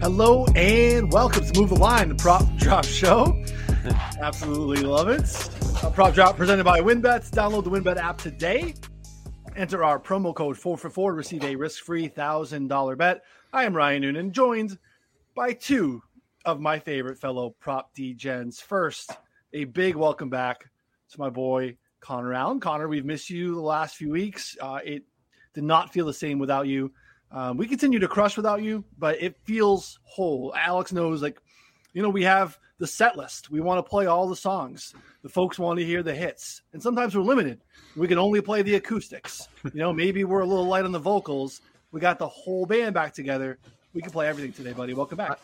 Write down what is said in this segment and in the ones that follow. Hello and welcome to Move the Line, the Prop Drop show. Absolutely love it. Prop Drop presented by WinBet. Download the WinBet app today. Enter our promo code 444 to receive a risk-free $1,000 bet. I am Ryan Noonan, joined by two of my favorite fellow Prop D-Gens. First, a big welcome back to my boy, Connor Allen. Connor, we've missed you the last few weeks. It did not feel the same without you. We continue to crush without you, but it feels whole. Alex knows, we have the set list. We want to play all the songs. The folks want to hear the hits. And sometimes we're limited. We can only play the acoustics. Maybe we're a little light on the vocals. We got the whole band back together. We can play everything today, buddy. Welcome back.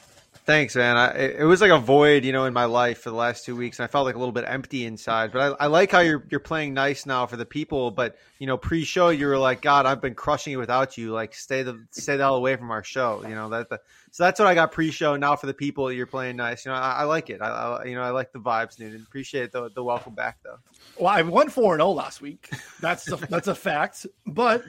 Thanks, man. It was like a void, in my life for the last 2 weeks, and I felt like a little bit empty inside. But I like how you're playing nice now for the people. But pre-show you were like, "God, I've been crushing it without you. Like, stay the hell away from our show." So that's what I got pre-show. Now for the people, you're playing nice. I like it. I like the vibes, Newton. Appreciate the welcome back, though. Well, I won 4-0 last week. That's a fact. But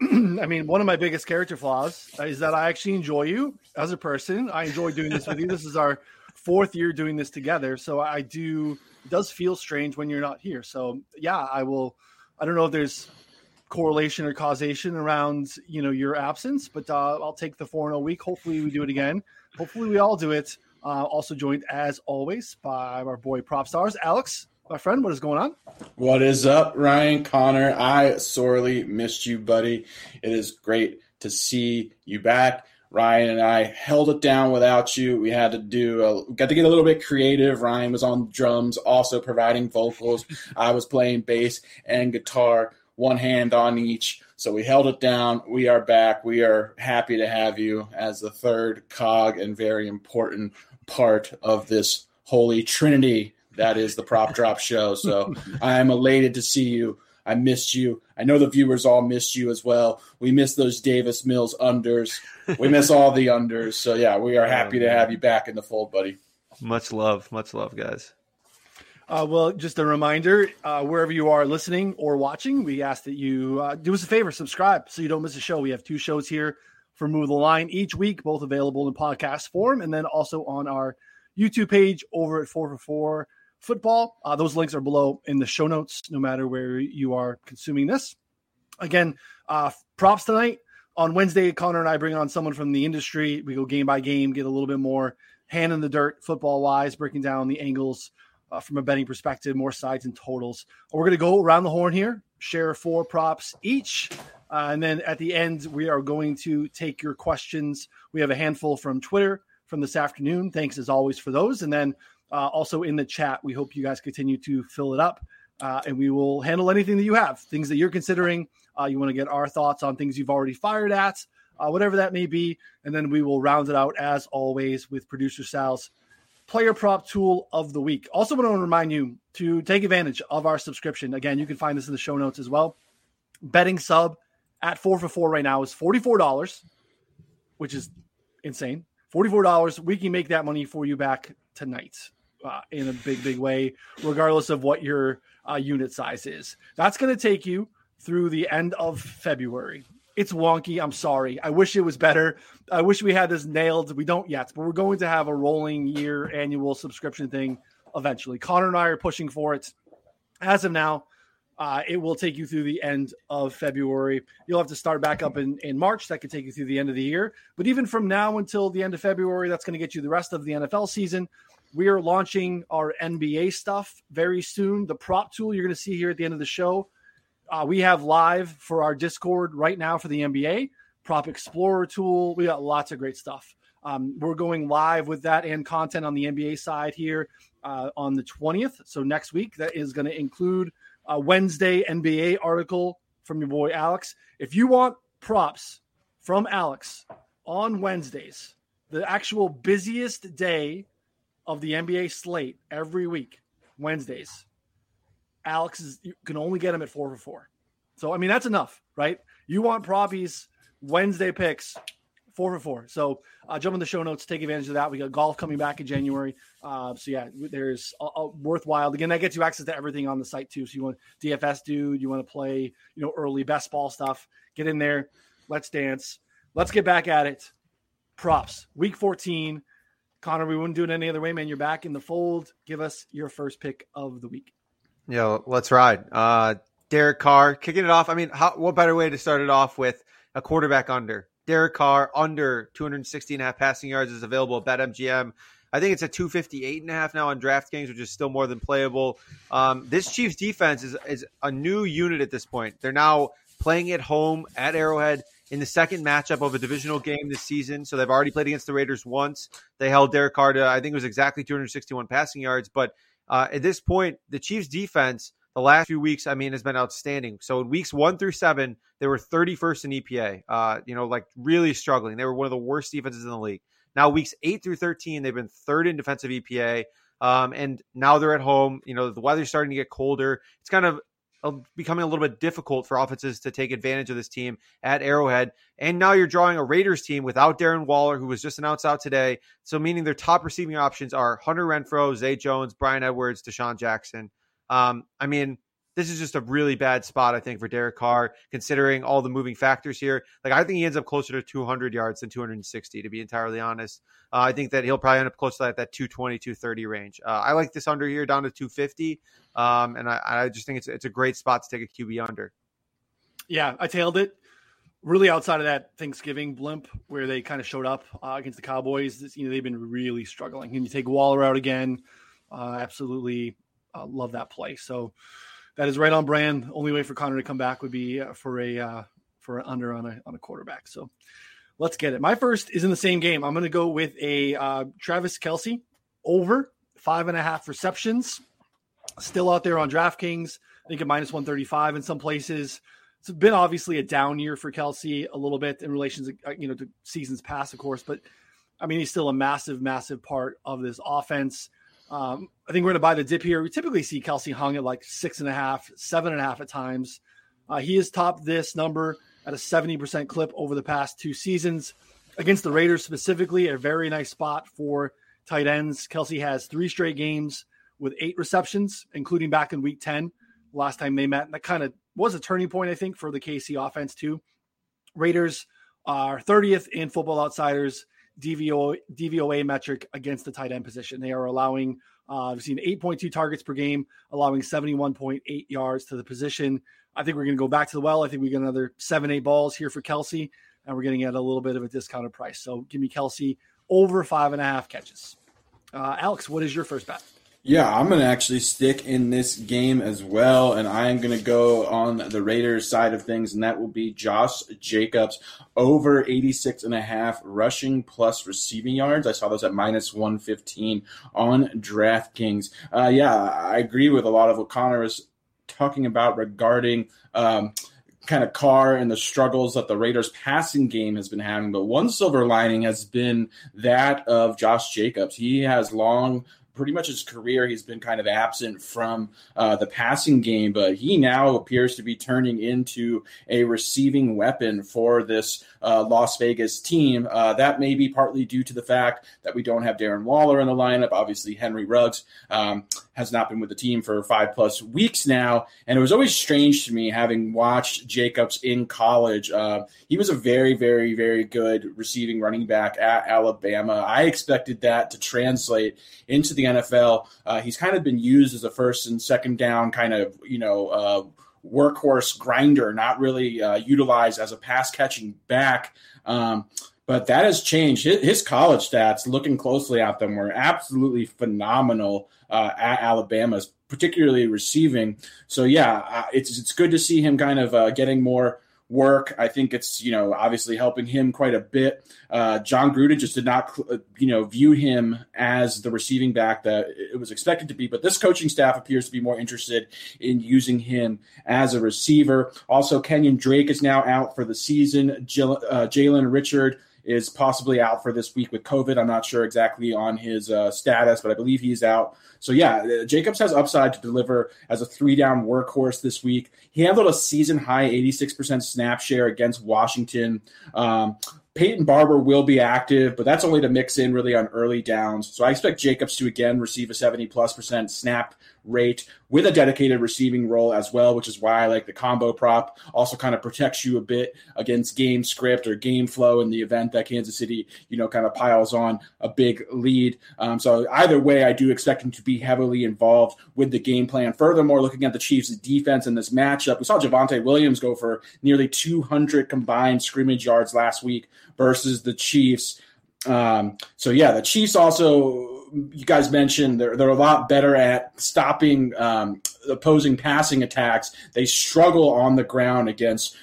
one of my biggest character flaws is that I actually enjoy you as a person. I enjoy doing this with you. This is our fourth year doing this together. So it does feel strange when you're not here. So yeah, I don't know if there's correlation or causation around, your absence, but I'll take the 4-0 week. Hopefully we do it again. Hopefully we all do it. Also joined as always by our boy Prop Stars, Alex. My friend, what is going on? What is up, Ryan, Connor? I sorely missed you, buddy. It is great to see you back. Ryan and I held it down without you. We had to get a little bit creative. Ryan was on drums, also providing vocals. I was playing bass and guitar, one hand on each. So we held it down. We are back. We are happy to have you as the third cog and very important part of this holy trinity that is the Prop Drop show. So I'm elated to see you. I missed you. I know the viewers all missed you as well. We miss those Davis Mills unders. We miss all the unders. So, yeah, we are happy to have you back in the fold, buddy. Much love. Much love, guys. Well, just a reminder, wherever you are listening or watching, we ask that you do us a favor, subscribe so you don't miss a show. We have two shows here for Move the Line each week, both available in podcast form and then also on our YouTube page over at 444. Football. Those links are below in the show notes, no matter where you are consuming this. Again, props tonight. On Wednesday, Connor and I bring on someone from the industry. We go game by game, get a little bit more hand in the dirt football-wise, breaking down the angles from a betting perspective, more sides and totals. We're going to go around the horn here, share 4 props each. And then at the end, we are going to take your questions. We have a handful from Twitter from this afternoon. Thanks, as always, for those. And then also in the chat, we hope you guys continue to fill it up, and we will handle anything that you have, things that you're considering. You want to get our thoughts on things you've already fired at, whatever that may be. And then we will round it out, as always, with Producer Sal's Player Prop Tool of the Week. Also want to remind you to take advantage of our subscription. Again, you can find this in the show notes as well. Betting sub at 444 right now is $44, which is insane. $44, we can make that money for you back tonight in a big, big way, regardless of what your unit size is. That's going to take you through the end of February. It's wonky. I'm sorry. I wish it was better. I wish we had this nailed. We don't yet, but we're going to have a rolling year annual subscription thing eventually. Connor and I are pushing for it. As of now, it will take you through the end of February. You'll have to start back up in March. That could take you through the end of the year. But even from now until the end of February, that's going to get you the rest of the NFL season. We are launching our NBA stuff very soon. The prop tool you're going to see here at the end of the show. We have live for our Discord right now for the NBA. Prop Explorer tool. We got lots of great stuff. We're going live with that and content on the NBA side here on the 20th. So next week, that is going to include a Wednesday NBA article from your boy Alex. If you want props from Alex on Wednesdays, the actual busiest day of the NBA slate every week, Wednesdays, you can only get them at 444. So, that's enough, right? You want proppies, Wednesday picks, 444. So jump in the show notes, take advantage of that. We got golf coming back in January. There's a worthwhile. Again, that gets you access to everything on the site too. So you want DFS dude, you want to play, early best ball stuff, get in there. Let's dance. Let's get back at it. props. Week 14. Connor, we wouldn't do it any other way, man. You're back in the fold. Give us your first pick of the week. Yeah, let's ride. Derek Carr kicking it off. I mean, what better way to start it off with a quarterback under? Derek Carr under 260.5 passing yards is available at BetMGM. I think it's at 258.5 now on DraftKings, which is still more than playable. This Chiefs defense is a new unit at this point. They're now playing at home at Arrowhead in the second matchup of a divisional game this season. So they've already played against the Raiders once. They held Derek Carr to, I think it was exactly 261 passing yards. But at this point, the Chiefs defense the last few weeks, I mean, has been outstanding. So in weeks 1 through 7, they were 31st in EPA, like really struggling. They were one of the worst defenses in the league. Now, weeks 8 through 13, they've been third in defensive EPA, and now they're at home. You know, the weather's starting to get colder. It's kind of becoming a little bit difficult for offenses to take advantage of this team at Arrowhead. And now you're drawing a Raiders team without Darren Waller, who was just announced out today. So meaning their top receiving options are Hunter Renfrow, Zay Jones, Bryan Edwards, Deshaun Jackson. I mean, this is just a really bad spot, I think, for Derek Carr, considering all the moving factors here. Like, I think he ends up closer to 200 yards than 260, to be entirely honest. I think that he'll probably end up close to that 220, 230 range. I like this under here down to 250, and I just think it's a great spot to take a QB under. Yeah, I tailed it. Really outside of that Thanksgiving blimp where they kind of showed up against the Cowboys, they've been really struggling. And you take Waller out again, absolutely love that play. So that is right on brand. Only way for Connor to come back would be for an under on a quarterback. So let's get it. My first is in the same game. I'm going to go with a Travis Kelce over 5.5 receptions. Still out there on DraftKings. I think at -135 in some places. It's been obviously a down year for Kelce a little bit in relation to to seasons past, of course. But I mean, he's still a massive, massive part of this offense. I think we're going to buy the dip here. We typically see Kelce hung at 6.5, 7.5 at times. He has topped this number at a 70% clip over the past two seasons. Against the Raiders specifically, a very nice spot for tight ends. Kelce has 3 straight games with 8 receptions, including back in week 10, last time they met. And that kind of was a turning point, I think, for the KC offense too. Raiders are 30th in Football Outsiders DVOA metric against the tight end position. They are allowing, we've seen 8.2 targets per game, allowing 71.8 yards to the position. I think we're going to go back to the well. I think we got another 7-8 balls here for Kelce, and we're getting at a little bit of a discounted price. So give me Kelce over 5.5 catches. Alex, what is your first bet? Yeah, I'm going to actually stick in this game as well, and I am going to go on the Raiders side of things, and that will be Josh Jacobs over 86.5 rushing plus receiving yards. I saw those at -115 on DraftKings. Yeah, I agree with a lot of what Connor was talking about regarding kind of Carr and the struggles that the Raiders passing game has been having, but one silver lining has been that of Josh Jacobs. He has long – pretty much his career, he's been kind of absent from the passing game, but he now appears to be turning into a receiving weapon for this Las Vegas team. That may be partly due to the fact that we don't have Darren Waller in the lineup. Obviously, Henry Ruggs has not been with the team for 5+ weeks now, and it was always strange to me, having watched Jacobs in college. He was a very, very, very good receiving running back at Alabama. I expected that to translate into the NFL. He's kind of been used as a first and second down kind of, workhorse grinder, not really utilized as a pass catching back. But that has changed. His college stats, looking closely at them, were absolutely phenomenal at Alabama's, particularly receiving. So, yeah, it's good to see him kind of getting more work. I think it's, obviously helping him quite a bit. John Gruden just did not, view him as the receiving back that it was expected to be, but this coaching staff appears to be more interested in using him as a receiver. Also, Kenyon Drake is now out for the season. Jalen Richard is possibly out for this week with COVID. I'm not sure exactly on his status, but I believe he's out. So, yeah, Jacobs has upside to deliver as a 3-down workhorse this week. He handled a season-high 86% snap share against Washington. Peyton Barber will be active, but that's only to mix in really on early downs. So I expect Jacobs to, again, receive a 70+% snap rate with a dedicated receiving role as well, which is why I like the combo prop. Also kind of protects you a bit against game script or game flow in the event that Kansas City, you know, kind of piles on a big lead. So either way, I do expect him to be heavily involved with the game plan. Furthermore, looking at the Chiefs' defense in this matchup, we saw Javonte Williams go for nearly 200 combined scrimmage yards last week versus the Chiefs. So yeah, the Chiefs also, you guys mentioned they're a lot better at stopping opposing passing attacks. They struggle on the ground against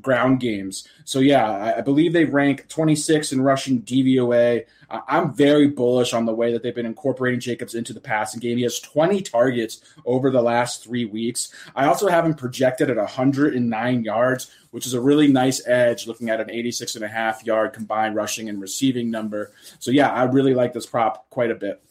ground games. So yeah, I believe they rank 26 in rushing DVOA. I'm very bullish on the way that they've been incorporating Jacobs into the passing game. He has 20 targets over the last 3 weeks. I also have him projected at 109 yards, which is a really nice edge looking at an 86.5 yard combined rushing and receiving number. So yeah, I really like this prop quite a bit.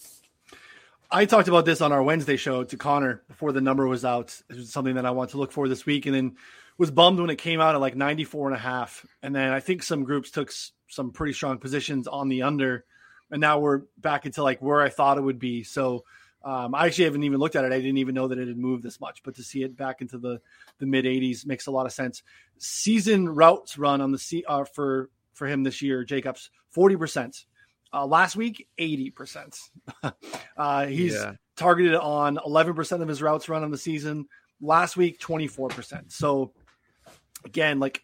I talked about this on our Wednesday show to Connor before the number was out. It was something that I want to look for this week, and then was bummed when it came out at like 94.5. And then I think some groups took some pretty strong positions on the under, and now we're back into like where I thought it would be. So I actually haven't even looked at it. I didn't even know that it had moved this much, but to see it back into the mid 80s makes a lot of sense. Season routes run on the for him this year, Jacobs, 40%. Last week, 80%. He's targeted on 11% of his routes run on the season. Last week, 24%. So again, like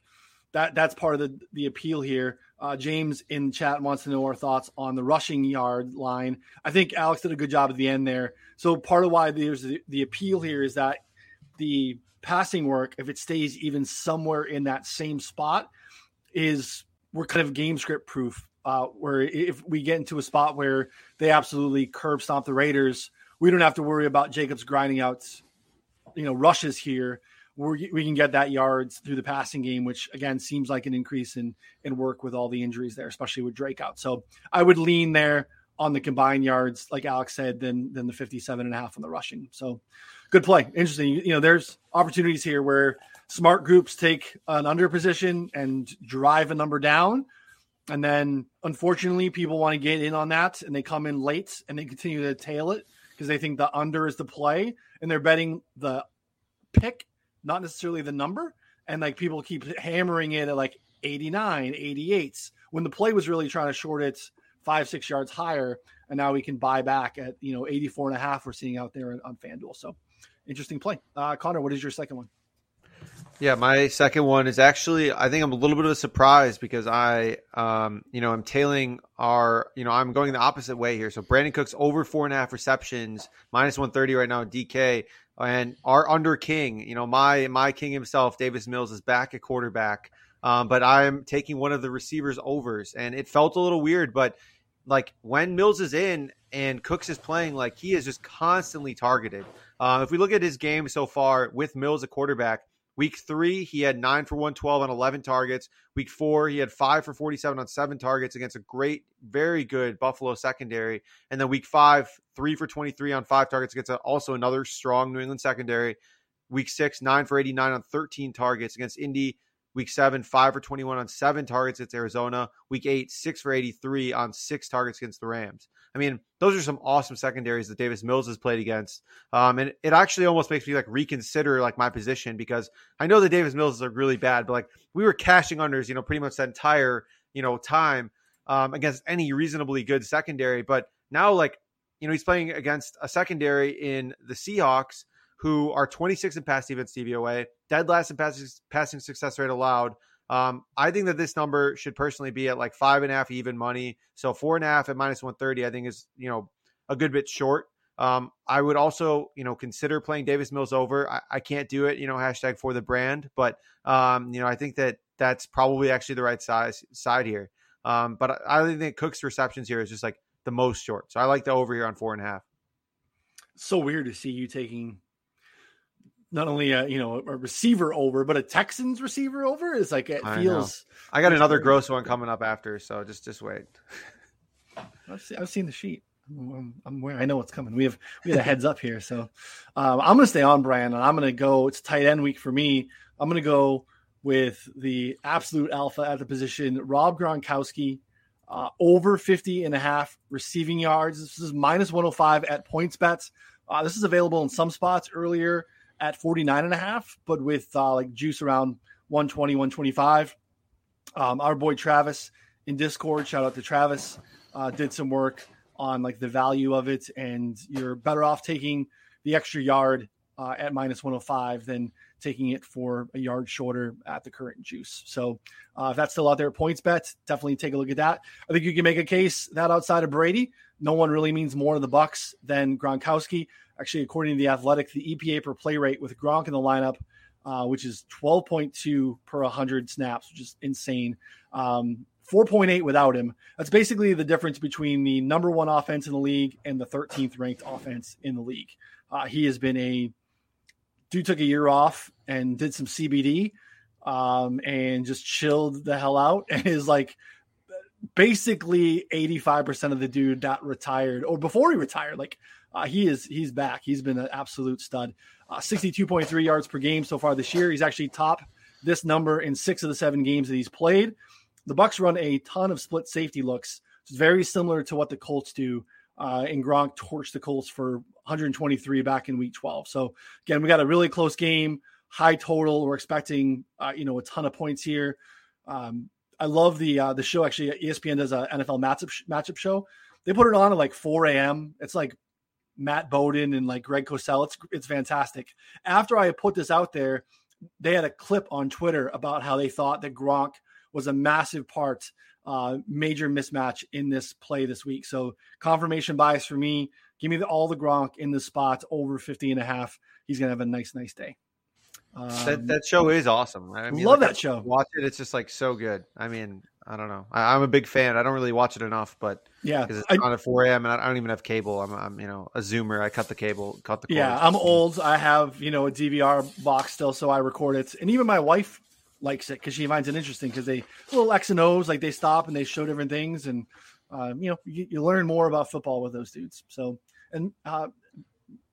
that's part of the appeal here. James in the chat wants to know our thoughts on the rushing yard line. I think Alex did a good job at the end there. So part of why there's the appeal here is that the passing work, if it stays even somewhere in that same spot, is we're kind of game script proof, where if we get into a spot where they absolutely curb stomp the Raiders, we don't have to worry about Jacobs grinding out, you know, rushes here. We can get that yards through the passing game, which again seems like an increase in work with all the injuries there, especially with Drake out. So I would lean there on the combined yards, like Alex said, than the 57.5 on the rushing. So good play. Interesting. You know, there's opportunities here where smart groups take an under position and drive a number down. And then unfortunately people want to get in on that and they come in late and they continue to tail it because they think the under is the play and they're betting the pick, not necessarily the number. And like people keep hammering it at like 89, 88 when the play was really trying to short it 5-6 yards higher. And now we can buy back at, 84.5 we're seeing out there on FanDuel. So interesting play. Connor, what is your second one? Yeah, my second one is actually, I think I'm a little bit of a surprise because I, I'm tailing our, I'm going the opposite way here. So Brandon Cooks over 4.5 receptions, minus 130 right now, DK. And our under king, my king himself, Davis Mills, is back at quarterback. But I'm taking one of the receivers' overs. And it felt a little weird, but like when Mills is in and Cooks is playing, like he is just constantly targeted. If we look at his game so far with Mills at quarterback, week 3, he had 9 for 112 on 11 targets. Week 4, he had 5 for 47 on 7 targets against a great, very good Buffalo secondary. And then week 5, 3 for 23 on 5 targets against also another strong New England secondary. Week 6, 9 for 89 on 13 targets against Indy. Week 7, 5 for 21 on 7 targets against Arizona. Week 8, 6 for 83 on 6 targets against the Rams. I mean, those are some awesome secondaries that Davis Mills has played against. And it actually almost makes me like reconsider like my position because I know that Davis Mills is really bad, but like we were cashing unders, pretty much that entire, time against any reasonably good secondary. But now like, he's playing against a secondary in the Seahawks who are 26 in pass defense DVOA, dead last in passing success rate allowed. I think that this number should personally be at like 5.5 even money. So 4.5 at minus 130, I think is, a good bit short. I would also, consider playing Davis Mills over. I can't do it, # for the brand, but, I think that that's probably actually the right side here. But I think that Cook's receptions here is just like the most short. So I like the over here on 4.5. So weird to see you taking not only a receiver over, but a Texans receiver over is like it feels. I got another gross one coming up after, so just wait. I've seen the sheet. I'm aware. I know what's coming. We had a heads up here, so I'm gonna stay on brand, and I'm gonna go. It's tight end week for me. I'm gonna go with the absolute alpha at the position, Rob Gronkowski, over 50.5 receiving yards. This is minus 105 at PointsBet. This is available in some spots earlier at 49.5, but with like juice around 120, 125. Our boy Travis in Discord, shout out to Travis, did some work on like the value of it, and you're better off taking the extra yard at minus 105 than taking it for a yard shorter at the current juice. So if that's still out there, PointsBet, definitely take a look at that. I think you can make a case that outside of Brady, no one really means more to the Bucs than Gronkowski. Actually, according to The Athletic, the EPA per play rate with Gronk in the lineup, which is 12.2 per 100 snaps, which is insane. 4.8 without him. That's basically the difference between the number one offense in the league and the 13th ranked offense in the league. He has been a dude took a year off and did some CBD and just chilled the hell out and is like basically 85% of the dude that retired or before he retired. Like he's back. He's been an absolute stud. 62.3 yards per game so far this year. He's actually top this number in 6 of the 7 games that he's played. The Bucs run a ton of split safety looks. It's very similar to what the Colts do. And Gronk torched the Colts for 123 back in week 12. So again, we got a really close game, high total. We're expecting, a ton of points here. I love the show. Actually, ESPN does a NFL matchup show. They put it on at like 4 a.m. It's like Matt Bowden and like Greg Cosell. It's fantastic. After I put this out there, they had a clip on Twitter about how they thought that Gronk was a massive part, major mismatch in this play this week. So confirmation bias for me. Give me all the Gronk in the spots over 50.5. He's going to have a nice day. That show is awesome. I mean, love that show. Watch it. It's just like so good. I mean, I don't know. I'm a big fan. I don't really watch it enough, but yeah, because it's on at 4 a.m. and I don't even have cable. I'm a Zoomer. I cut the cable, cut the cord. Yeah, I'm old. I have, a DVR box still, so I record it. And even my wife likes it because she finds it interesting because they little X and O's, like they stop and they show different things. And, you learn more about football with those dudes. So, and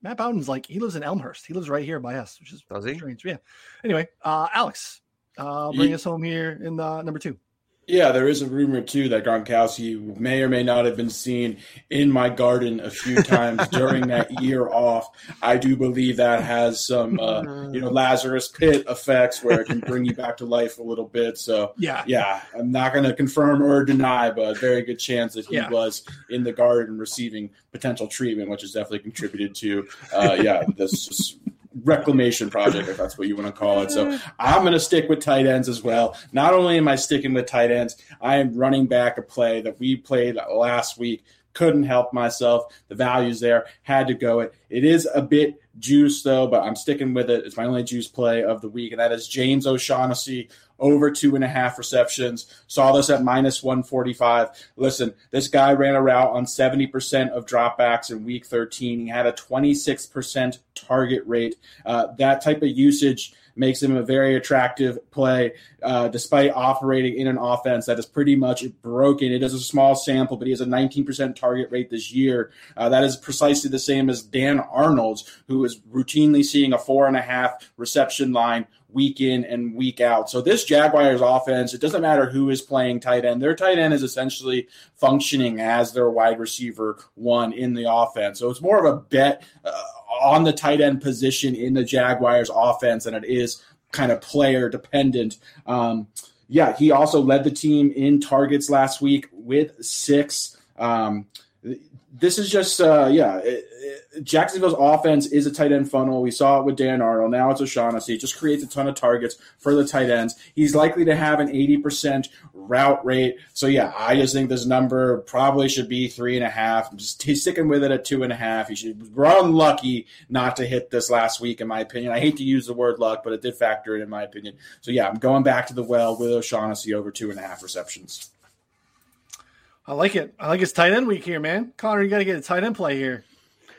Matt Bowden's like, he lives in Elmhurst. He lives right here by us, which is strange. Yeah. Anyway, Alex, bring us home here in number 2. Yeah, there is a rumor, too, that Gronkowski may or may not have been seen in my garden a few times during that year off. I do believe that has some, Lazarus Pit effects where it can bring you back to life a little bit. So, yeah I'm not going to confirm or deny, but very good chance that he was in the garden receiving potential treatment, which has definitely contributed to, this reclamation project, if that's what you want to call it. So I'm going to stick with tight ends as well. Not only am I sticking with tight ends, I am running back a play that we played last week. Couldn't help myself. The value's there. Had to go it. It is a bit juice, though, but I'm sticking with it. It's my only juice play of the week, and that is James O'Shaughnessy, over 2.5 receptions. Saw this at minus 145. Listen, this guy ran a route on 70% of dropbacks in week 13. He had a 26% target rate. That type of usage makes him a very attractive play, despite operating in an offense that is pretty much broken. It is a small sample, but he has a 19% target rate this year. That is precisely the same as Dan Arnold, who is routinely seeing a 4.5 reception line week in and week out. So this Jaguars offense, it doesn't matter who is playing tight end. Their tight end is essentially functioning as their wide receiver one in the offense. So it's more of a bet on the tight end position in the Jaguars offense than it is kind of player dependent. He also led the team in targets last week with 6. This is just, Jacksonville's offense is a tight end funnel. We saw it with Dan Arnold. Now it's O'Shaughnessy. It just creates a ton of targets for the tight ends. He's likely to have an 80% route rate. So, I just think this number probably should be 3.5. I'm just sticking with it at 2.5. He should run unlucky not to hit this last week, in my opinion. I hate to use the word luck, but it did factor in my opinion. So, I'm going back to the well with O'Shaughnessy over 2.5 receptions. I like it. I like his tight end week here, man. Connor, you got to get a tight end play here.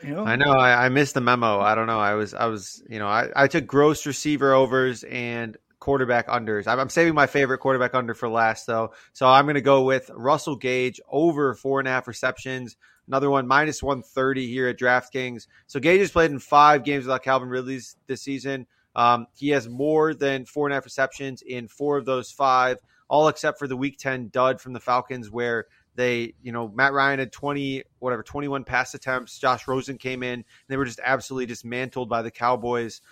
I know. I missed the memo. I don't know. I took gross receiver overs and quarterback unders. I'm saving my favorite quarterback under for last, though. So I'm going to go with Russell Gage over 4.5 receptions. Another one, minus 130 here at DraftKings. So Gage has played in 5 games without Calvin Ridley's this season. He has more than 4.5 receptions in 4 of those 5. all except for the Week 10 dud from the Falcons where they, you know, Matt Ryan had 21 pass attempts. Josh Rosen came in and they were just absolutely dismantled by the Cowboys.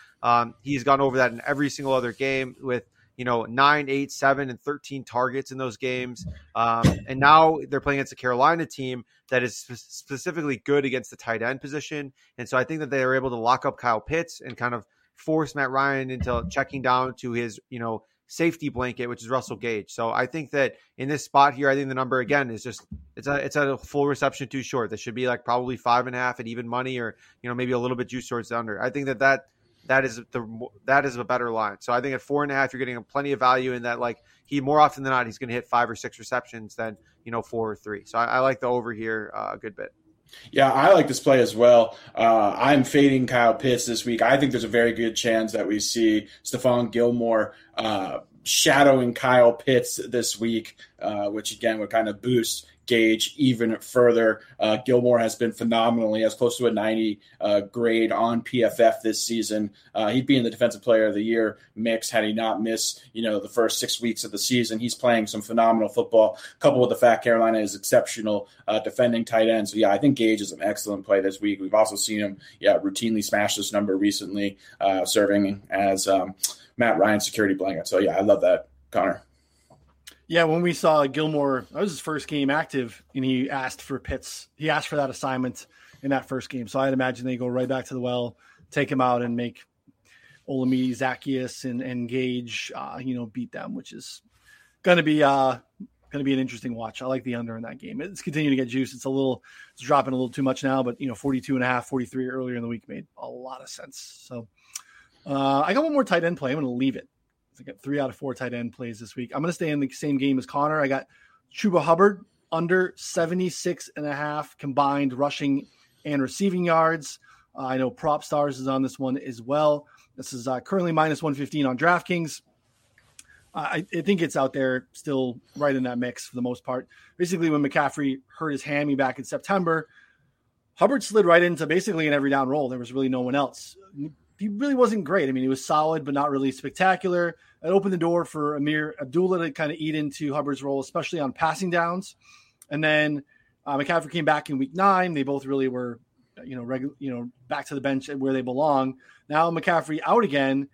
He's gone over that in every single other game with, you know, 9, 8, 7, and 13 targets in those games. And now they're playing against a Carolina team that is specifically good against the tight end position. And so I think that they are able to lock up Kyle Pitts and kind of force Matt Ryan into checking down to his, you know, safety blanket, which is Russell Gage. So I think that in this spot here, I think the number again is just, it's a full reception too short. That should be like probably 5.5 at even money, or, you know, maybe a little bit juice towards the under. I think that is a better line. So I think at 4.5, you're getting plenty of value in that. Like, he more often than not, he's going to hit 5 or 6 receptions than, you know, 4 or 3. So I like the over here a good bit. Yeah, I like this play as well. I'm fading Kyle Pitts this week. I think there's a very good chance that we see Stephon Gilmore shadowing Kyle Pitts this week, which again would kind of boost Gage even further. Gilmore has been phenomenally as close to a 90 grade on PFF this season. He'd be in the Defensive Player of the Year mix had he not missed, you know, the first 6 weeks of the season. He's playing some phenomenal football, coupled with the fact Carolina is exceptional defending tight end. So yeah, I think Gage is an excellent play this week. We've also seen him routinely smash this number recently, serving as Matt Ryan's security blanket. So yeah, I love that, Connor. Yeah, when we saw Gilmore, that was his first game active, and he asked for Pitts. He asked for that assignment in that first game. So I'd imagine they go right back to the well, take him out, and make Olamide, Zaccheaus, and Gage, beat them, which is going to be an interesting watch. I like the under in that game. It's continuing to get juice. It's dropping a little too much now, but 42.5, 43 earlier in the week made a lot of sense. So I got one more tight end play. I'm going to leave it. I got 3 out of 4 tight end plays this week. I'm going to stay in the same game as Connor. I got Chuba Hubbard under 76.5 combined rushing and receiving yards. I know Prop Stars is on this one as well. This is currently -115 on DraftKings. I think it's out there still right in that mix for the most part. Basically, when McCaffrey hurt his hammy back in September, Hubbard slid right into basically an every down role. There was really no one else. He really wasn't great. I mean, he was solid, but not really spectacular. It opened the door for Amir Abdullah to kind of eat into Hubbard's role, especially on passing downs. And then McCaffrey came back in Week 9. They both really were, back to the bench where they belong. Now McCaffrey out again.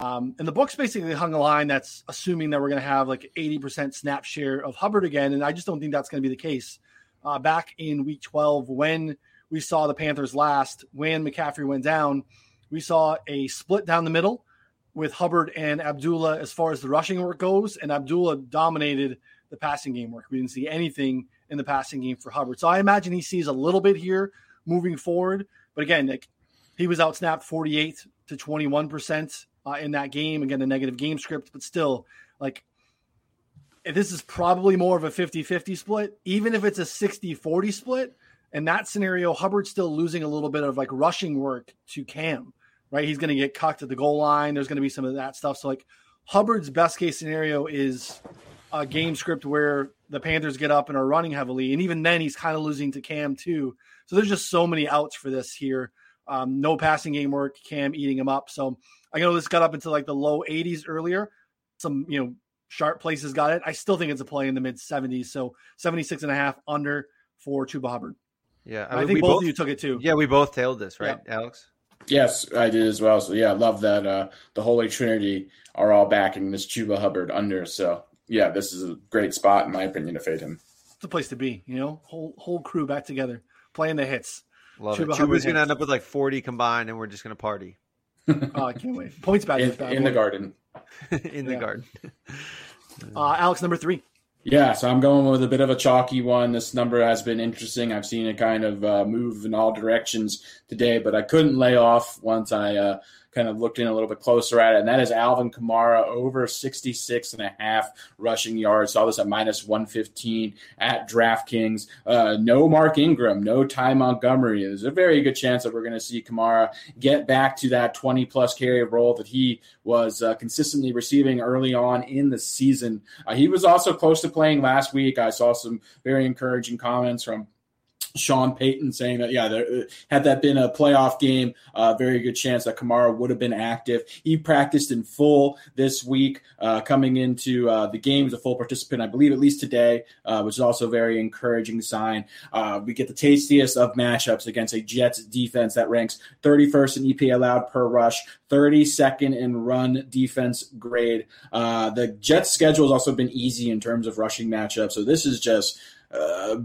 And the books basically hung a line that's assuming that we're going to have like 80% snap share of Hubbard again. And I just don't think that's going to be the case. Back in Week 12, when we saw the Panthers last, when McCaffrey went down, we saw a split down the middle with Hubbard and Abdullah as far as the rushing work goes, and Abdullah dominated the passing game work. We didn't see anything in the passing game for Hubbard. So I imagine he sees a little bit here moving forward. But again, like, he was outsnapped 48 to 21% in that game. Again, a negative game script, but still, like, this is probably more of a 50-50 split. Even if it's a 60-40 split, in that scenario, Hubbard's still losing a little bit of like rushing work to Cam. Right, he's going to get cucked at the goal line. There's going to be some of that stuff. So, like, Hubbard's best case scenario is a game script where the Panthers get up and are running heavily, and even then, he's kind of losing to Cam too. So there's just so many outs for this here. No passing game work, Cam eating him up. So I know this got up into like the low 80s earlier. Some sharp places got it. I still think it's a play in the mid 70s. So 76.5 under for Chuba Hubbard. Yeah, I think both of you took it too. Yeah, we both tailed this, right, yeah. Alex? Yes, I did as well. So, yeah, I love that the Holy Trinity are all backing this Chuba Hubbard under. So, yeah, this is a great spot, in my opinion, to fade him. It's a place to be, whole crew back together, playing the hits. Love it. Chuba's going to end up with like 40 combined, and we're just going to party. Oh, I can't wait. Points back in the garden. In the garden. Alex, number 3. Yeah, so I'm going with a bit of a chalky one. This number has been interesting. I've seen it kind of move in all directions today, but I couldn't lay off once I kind of looked in a little bit closer at it, and that is Alvin Kamara over 66.5 rushing yards. Saw this at -115 at DraftKings. No Mark Ingram, no Ty Montgomery. There's a very good chance that we're going to see Kamara get back to that 20-plus carry role that he was consistently receiving early on in the season. He was also close to playing last week. I saw some very encouraging comments from Sean Payton saying that, there, had that been a playoff game, very good chance that Kamara would have been active. He practiced in full this week, coming into the game as a full participant, I believe, at least today, which is also a very encouraging sign. We get the tastiest of matchups against a Jets defense that ranks 31st in EPA allowed per rush, 32nd in run defense grade. The Jets schedule has also been easy in terms of rushing matchups, so this is just –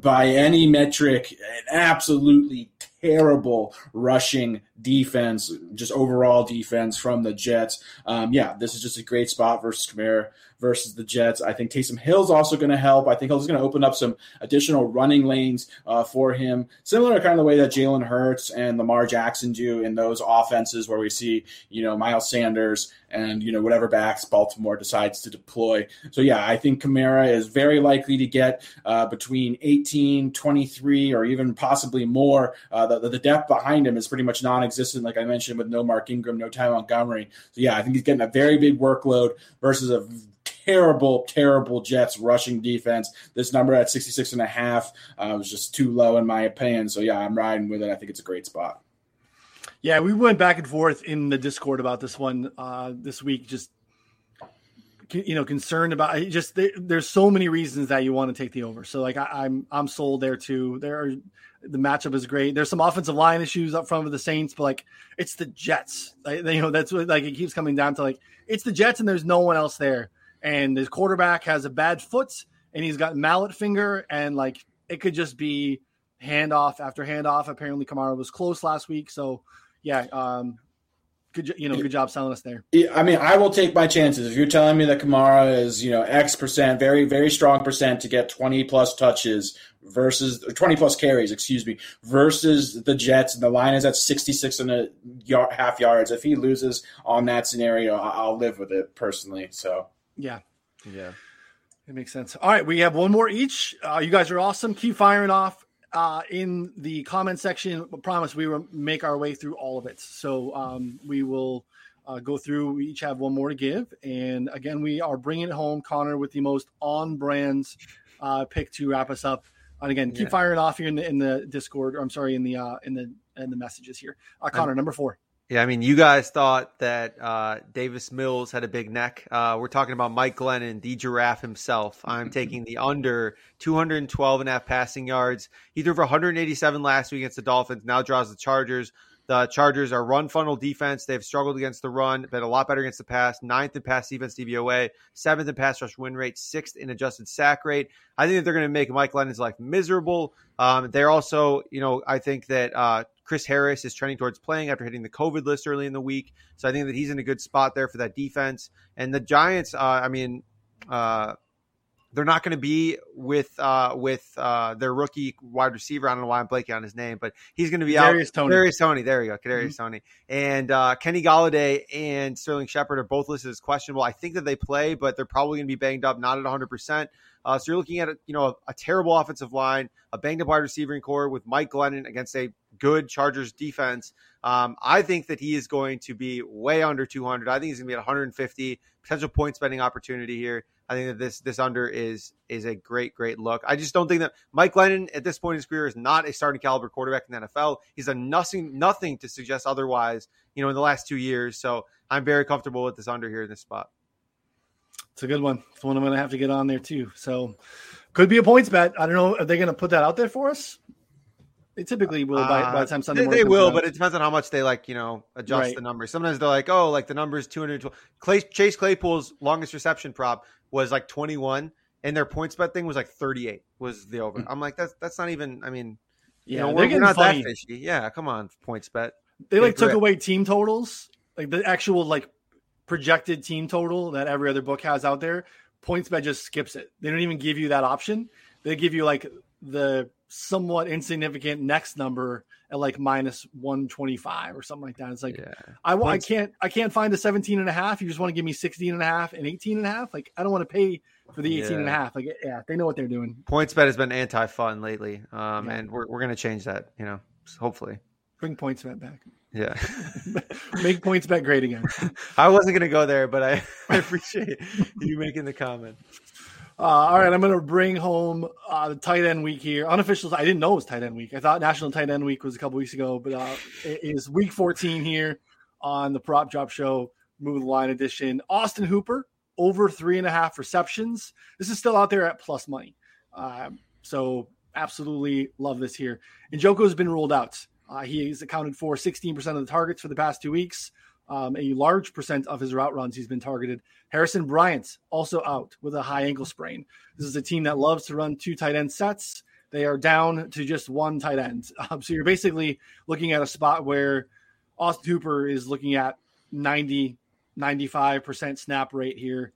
by any metric, an absolutely terrible rushing defense, just overall defense from the Jets. This is just a great spot versus Kamara, versus the Jets. I think Taysom Hill's also going to help. I think Hill's going to open up some additional running lanes for him, similar to kind of the way that Jalen Hurts and Lamar Jackson do in those offenses where we see, Miles Sanders and, whatever backs Baltimore decides to deploy. So, I think Kamara is very likely to get between 18, 23, or even possibly more. The depth behind him is pretty much non-existent, like I mentioned, with no Mark Ingram, no Ty Montgomery. So, I think he's getting a very big workload versus a terrible Jets rushing defense. This number at 66.5 was just too low in my opinion. So, I'm riding with it. I think it's a great spot. Yeah, we went back and forth in the Discord about this one this week. Just, concerned about it. Just there's so many reasons that you want to take the over. So, I'm sold there too. The matchup is great. There's some offensive line issues up front with the Saints, but it's the Jets. That's what it keeps coming down to. It's the Jets, and there's no one else there. And his quarterback has a bad foot, and he's got mallet finger, and it could just be handoff after handoff. Apparently, Kamara was close last week, so good job selling us there. I mean, I will take my chances. If you're telling me that Kamara is X percent, very very strong percent to get 20 plus touches. Versus 20 plus carries, versus the Jets, and the line is at 66.5 yards. If he loses on that scenario, I'll live with it personally. So yeah, it makes sense. All right, we have one more each. You guys are awesome. Keep firing off in the comment section. I promise we will make our way through all of it. So we will go through. We each have one more to give, and again, we are bringing it home, Connor, with the most on-brands pick to wrap us up. And again, keep firing off here in the Discord, or I'm sorry, in the messages here. Connor, number 4. Yeah, I mean, you guys thought that Davis Mills had a big neck. We're talking about Mike Glennon, the giraffe himself. I'm taking the under 212.5 passing yards. He threw for 187 last week against the Dolphins. Now draws the Chargers. The Chargers are run funnel defense. They've struggled against the run, been a lot better against the pass. 9th in pass defense DVOA, 7th in pass rush win rate, 6th in adjusted sack rate. I think that they're going to make Mike Glennon's life miserable. They're also, I think that Chris Harris is trending towards playing after hitting the COVID list early in the week. So I think that he's in a good spot there for that defense. And the Giants, they're not going to be with their rookie wide receiver. I don't know why I'm blanking on his name, but he's going to be Kadarius out. Kadarius Toney. There you go. Kadarius Toney. And Kenny Galladay and Sterling Shepard are both listed as questionable. I think that they play, but they're probably going to be banged up, not at 100%. So you're looking at a terrible offensive line, a banged up wide receiving core with Mike Glennon against a good Chargers defense. I think that he is going to be way under 200. I think he's going to be at 150, potential point spending opportunity here. I think that this under is a great look. I just don't think that Mike Glennon at this point in his career is not a starting caliber quarterback in the NFL. He's done nothing to suggest otherwise, in the last 2 years. So I'm very comfortable with this under here in this spot. It's a good one. It's one I'm going to have to get on there too. So could be a points bet. I don't know. Are they going to put that out there for us? They typically will by the time Sunday morning. They will, but it depends on how much they adjust the numbers. Sometimes they're the number is 212. Chase Claypool's longest reception prop was 21, and their points bet thing was 38 was the over. I'm that's not even. I mean, we're not funny. That fishy. Yeah, come on, points bet. They took away team totals, the actual projected team total that every other book has out there. Points bet just skips it. They don't even give you that option. They give you the somewhat insignificant next number at minus 125 or something like that. It's I can't find a 17.5. You just want to give me 16.5 and 18.5. I don't want to pay for the 18.5. They know what they're doing. Points bet has been anti-fun lately. And we're going to change that, hopefully. Bring points bet back. Yeah. Make points bet great again. I wasn't going to go there, but I appreciate you making the comment. All right, I'm going to bring home the tight end week here. Unofficial, I didn't know it was tight end week. I thought National Tight End Week was a couple weeks ago, but it is week 14 here on the Prop Drop Show, Move the Line edition. Austin Hooper, over 3.5 receptions. This is still out there at plus money. So absolutely love this here. And Njoku's been ruled out. He's accounted for 16% of the targets for the past 2 weeks. A large percent of his route runs he's been targeted. Harrison Bryant also out with a high ankle sprain. This is a team that loves to run two tight end sets. They are down to just one tight end. So you're basically looking at a spot where Austin Hooper is looking at 90, 95% snap rate here.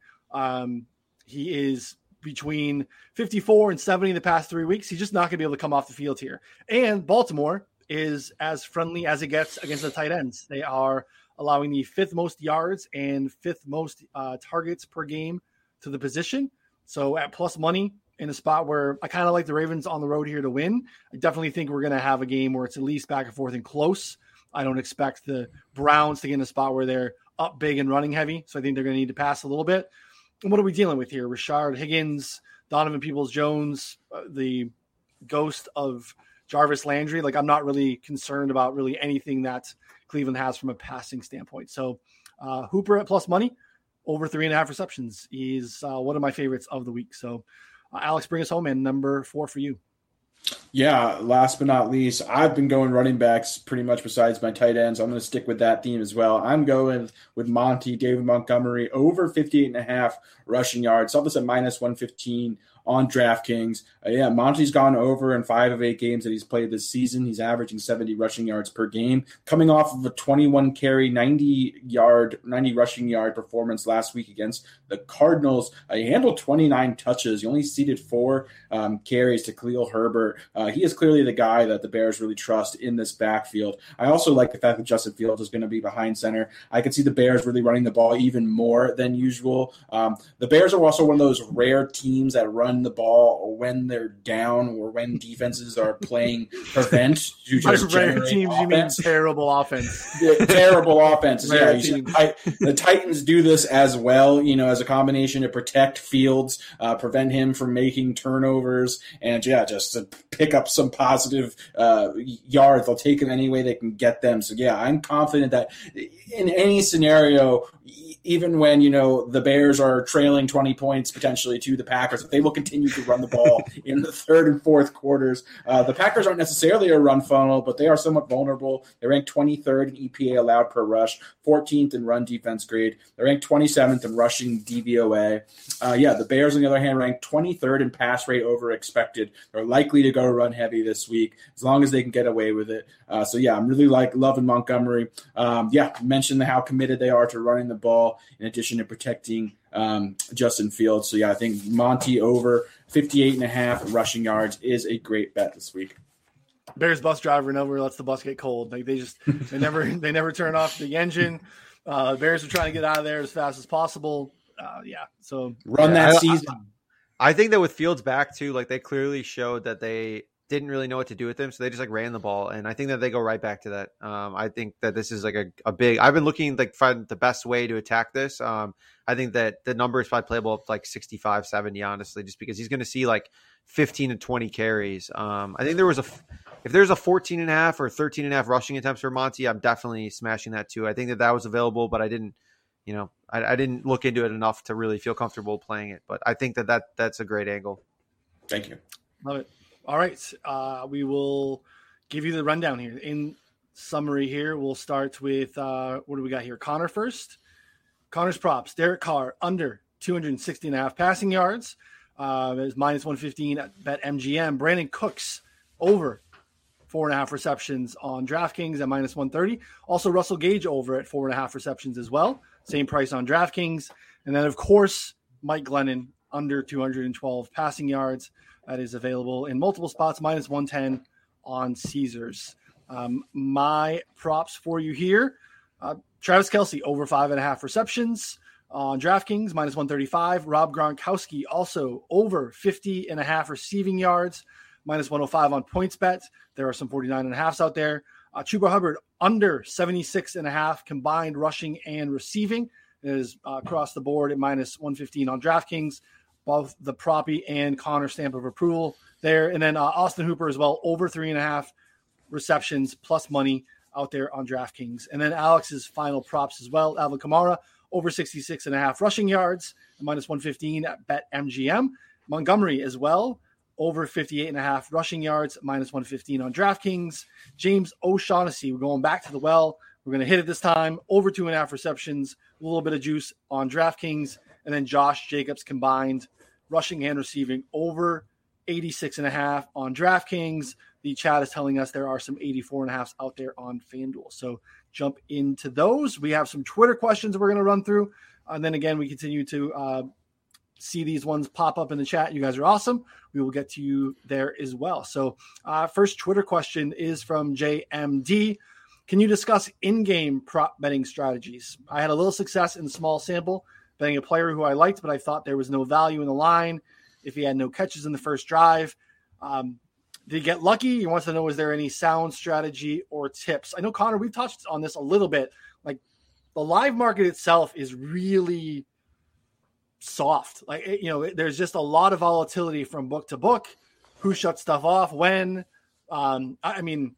He is between 54 and 70 in the past 3 weeks. He's just not going to be able to come off the field here. And Baltimore is as friendly as it gets against the tight ends. They are allowing the fifth most yards and fifth most targets per game to the position. So at plus money in a spot where I kind of like the Ravens on the road here to win. I definitely think we're going to have a game where it's at least back and forth and close. I don't expect the Browns to get in a spot where they're up big and running heavy. So I think they're going to need to pass a little bit. And what are we dealing with here? Rashard Higgins, Donovan Peoples-Jones, the ghost of Jarvis Landry. Like, I'm not really concerned about really anything that Cleveland has from a passing standpoint. So Hooper at plus money, over 3.5 receptions is one of my favorites of the week. So Alex, bring us home, and number 4 for you. Yeah, last but not least, I've been going running backs pretty much besides my tight ends. I'm going to stick with that theme as well. I'm going with Monty, David Montgomery, over 58.5 rushing yards. Saw this at minus 115 on DraftKings. Monty's gone over in 5 of 8 games that he's played this season. He's averaging 70 rushing yards per game. Coming off of a 21-carry, 90 rushing yard performance last week against the Cardinals. He handled 29 touches. He only ceded 4 carries to Khalil Herbert. He is clearly the guy that the Bears really trust in this backfield. I also like the fact that Justin Fields is going to be behind center. I could see the Bears really running the ball even more than usual. The Bears are also one of those rare teams that run the ball when they're down or when defenses are playing prevent. You just rare teams, offense. You mean terrible offense. Yeah, terrible offenses. Yeah, you see, the Titans do this as well, you know, as a combination to protect Fields, prevent him from making turnovers, and just to pick up some positive yards. They'll take them any way they can get them. So, I'm confident that in any scenario, even when, you know, the Bears are trailing 20 points potentially to the Packers, if they will continue to run the ball in the third and fourth quarters. The Packers aren't necessarily a run funnel, but they are somewhat vulnerable. They rank 23rd in EPA allowed per rush, 14th in run defense grade. They rank 27th in rushing DVOA. The Bears, on the other hand, rank 23rd in pass rate over expected. They're likely to go run heavy this week as long as they can get away with it. I'm really loving Montgomery. Mentioned how committed they are to running the ball in addition to protecting Justin Fields. So, I think Monty over 58.5 rushing yards is a great bet this week. Bears bus driver never lets the bus get cold. Like, they never turn off the engine. Bears are trying to get out of there as fast as possible. So run that season. I think that with Fields back too, like, they clearly showed that they didn't really know what to do with them. So they just ran the ball. And I think that they go right back to that. I think that this is a big, I've been looking find the best way to attack this. I think that the number is probably playable up 65, 70, honestly, just because he's going to see 15 to 20 carries. I think there was if there's a 14.5 or 13.5 rushing attempts for Monty, I'm definitely smashing that too. I think that was available, but I didn't, I didn't look into it enough to really feel comfortable playing it. But I think that's a great angle. Thank you. Love it. All right. We will give you the rundown here. In summary here, we'll start with what do we got here? Connor first. Connor's props. Derek Carr under 260.5 passing yards. There's minus 115 at BetMGM. Brandon Cooks over 4.5 receptions on DraftKings at minus 130. Also, Russell Gage over at 4.5 receptions as well. Same price on DraftKings. And then, of course, Mike Glennon under 212 passing yards. That is available in multiple spots, minus 110 on Caesars. My props for you here. Travis Kelce over 5.5 receptions on DraftKings, minus 135. Rob Gronkowski also over 50.5 receiving yards, minus 105 on PointsBet. There are some 49.5s out there. Chuba Hubbard under 76.5 combined rushing and receiving. It is across the board at minus 115 on DraftKings, both the Proppy and Connor stamp of approval there. And then Austin Hooper as well, over 3.5 receptions plus money out there on DraftKings. And then Alex's final props as well, Alvin Kamara, over 66.5 rushing yards, minus 115 at BetMGM. Montgomery as well, over 58.5 rushing yards, minus 115 on DraftKings. James O'Shaughnessy, we're going back to the well. We're going to hit it this time, over 2.5 receptions, a little bit of juice on DraftKings. And then Josh Jacobs combined, rushing and receiving, over 86.5 on DraftKings. The chat is telling us there are some 84.5s out there on FanDuel. So jump into those. We have some Twitter questions we're going to run through. And then again, we continue to see these ones pop up in the chat. You guys are awesome. We will get to you there as well. So first Twitter question is from JMD. Can you discuss in-game prop betting strategies? I had a little success in small sample, betting a player who I liked, but I thought there was no value in the line if he had no catches in the first drive. Did he get lucky? He wants to know, is there any sound strategy or tips? I know, Connor, we've touched on this a little bit. Like, the live market itself is really soft. Like, you know, there's just a lot of volatility from book to book, who shuts stuff off, when. I mean,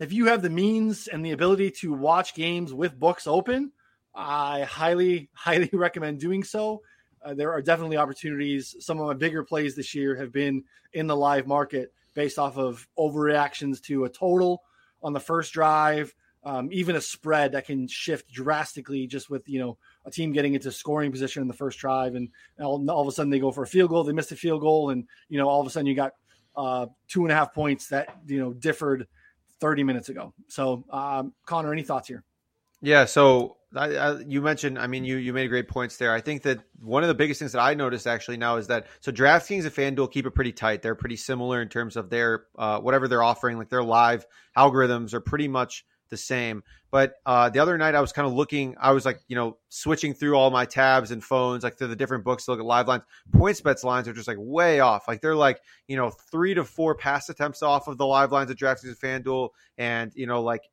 if you have the means and the ability to watch games with books open, I highly, highly recommend doing so. There are definitely opportunities. Some of my bigger plays this year have been in the live market based off of overreactions to a total on the first drive, even a spread that can shift drastically just with, you know, a team getting into scoring position in the first drive. And all of a sudden they go for a field goal. They missed a field goal. And, you know, all of a sudden you got 2.5 points that, you know, differed 30 minutes ago. So Connor, any thoughts here? Yeah. So you mentioned, I mean, you made great points there. I think that one of the biggest things that I noticed actually now is that, so DraftKings and FanDuel keep it pretty tight. They're pretty similar in terms of their, whatever they're offering, like their live algorithms are pretty much the same. But the other night I was kind of looking, I was like, you know, switching through all my tabs and phones, like through the different books to look at live lines. PointsBet's lines are just like way off. Like they're like, you know, 3 to 4 pass attempts off of the live lines of DraftKings and FanDuel. And, you know, like,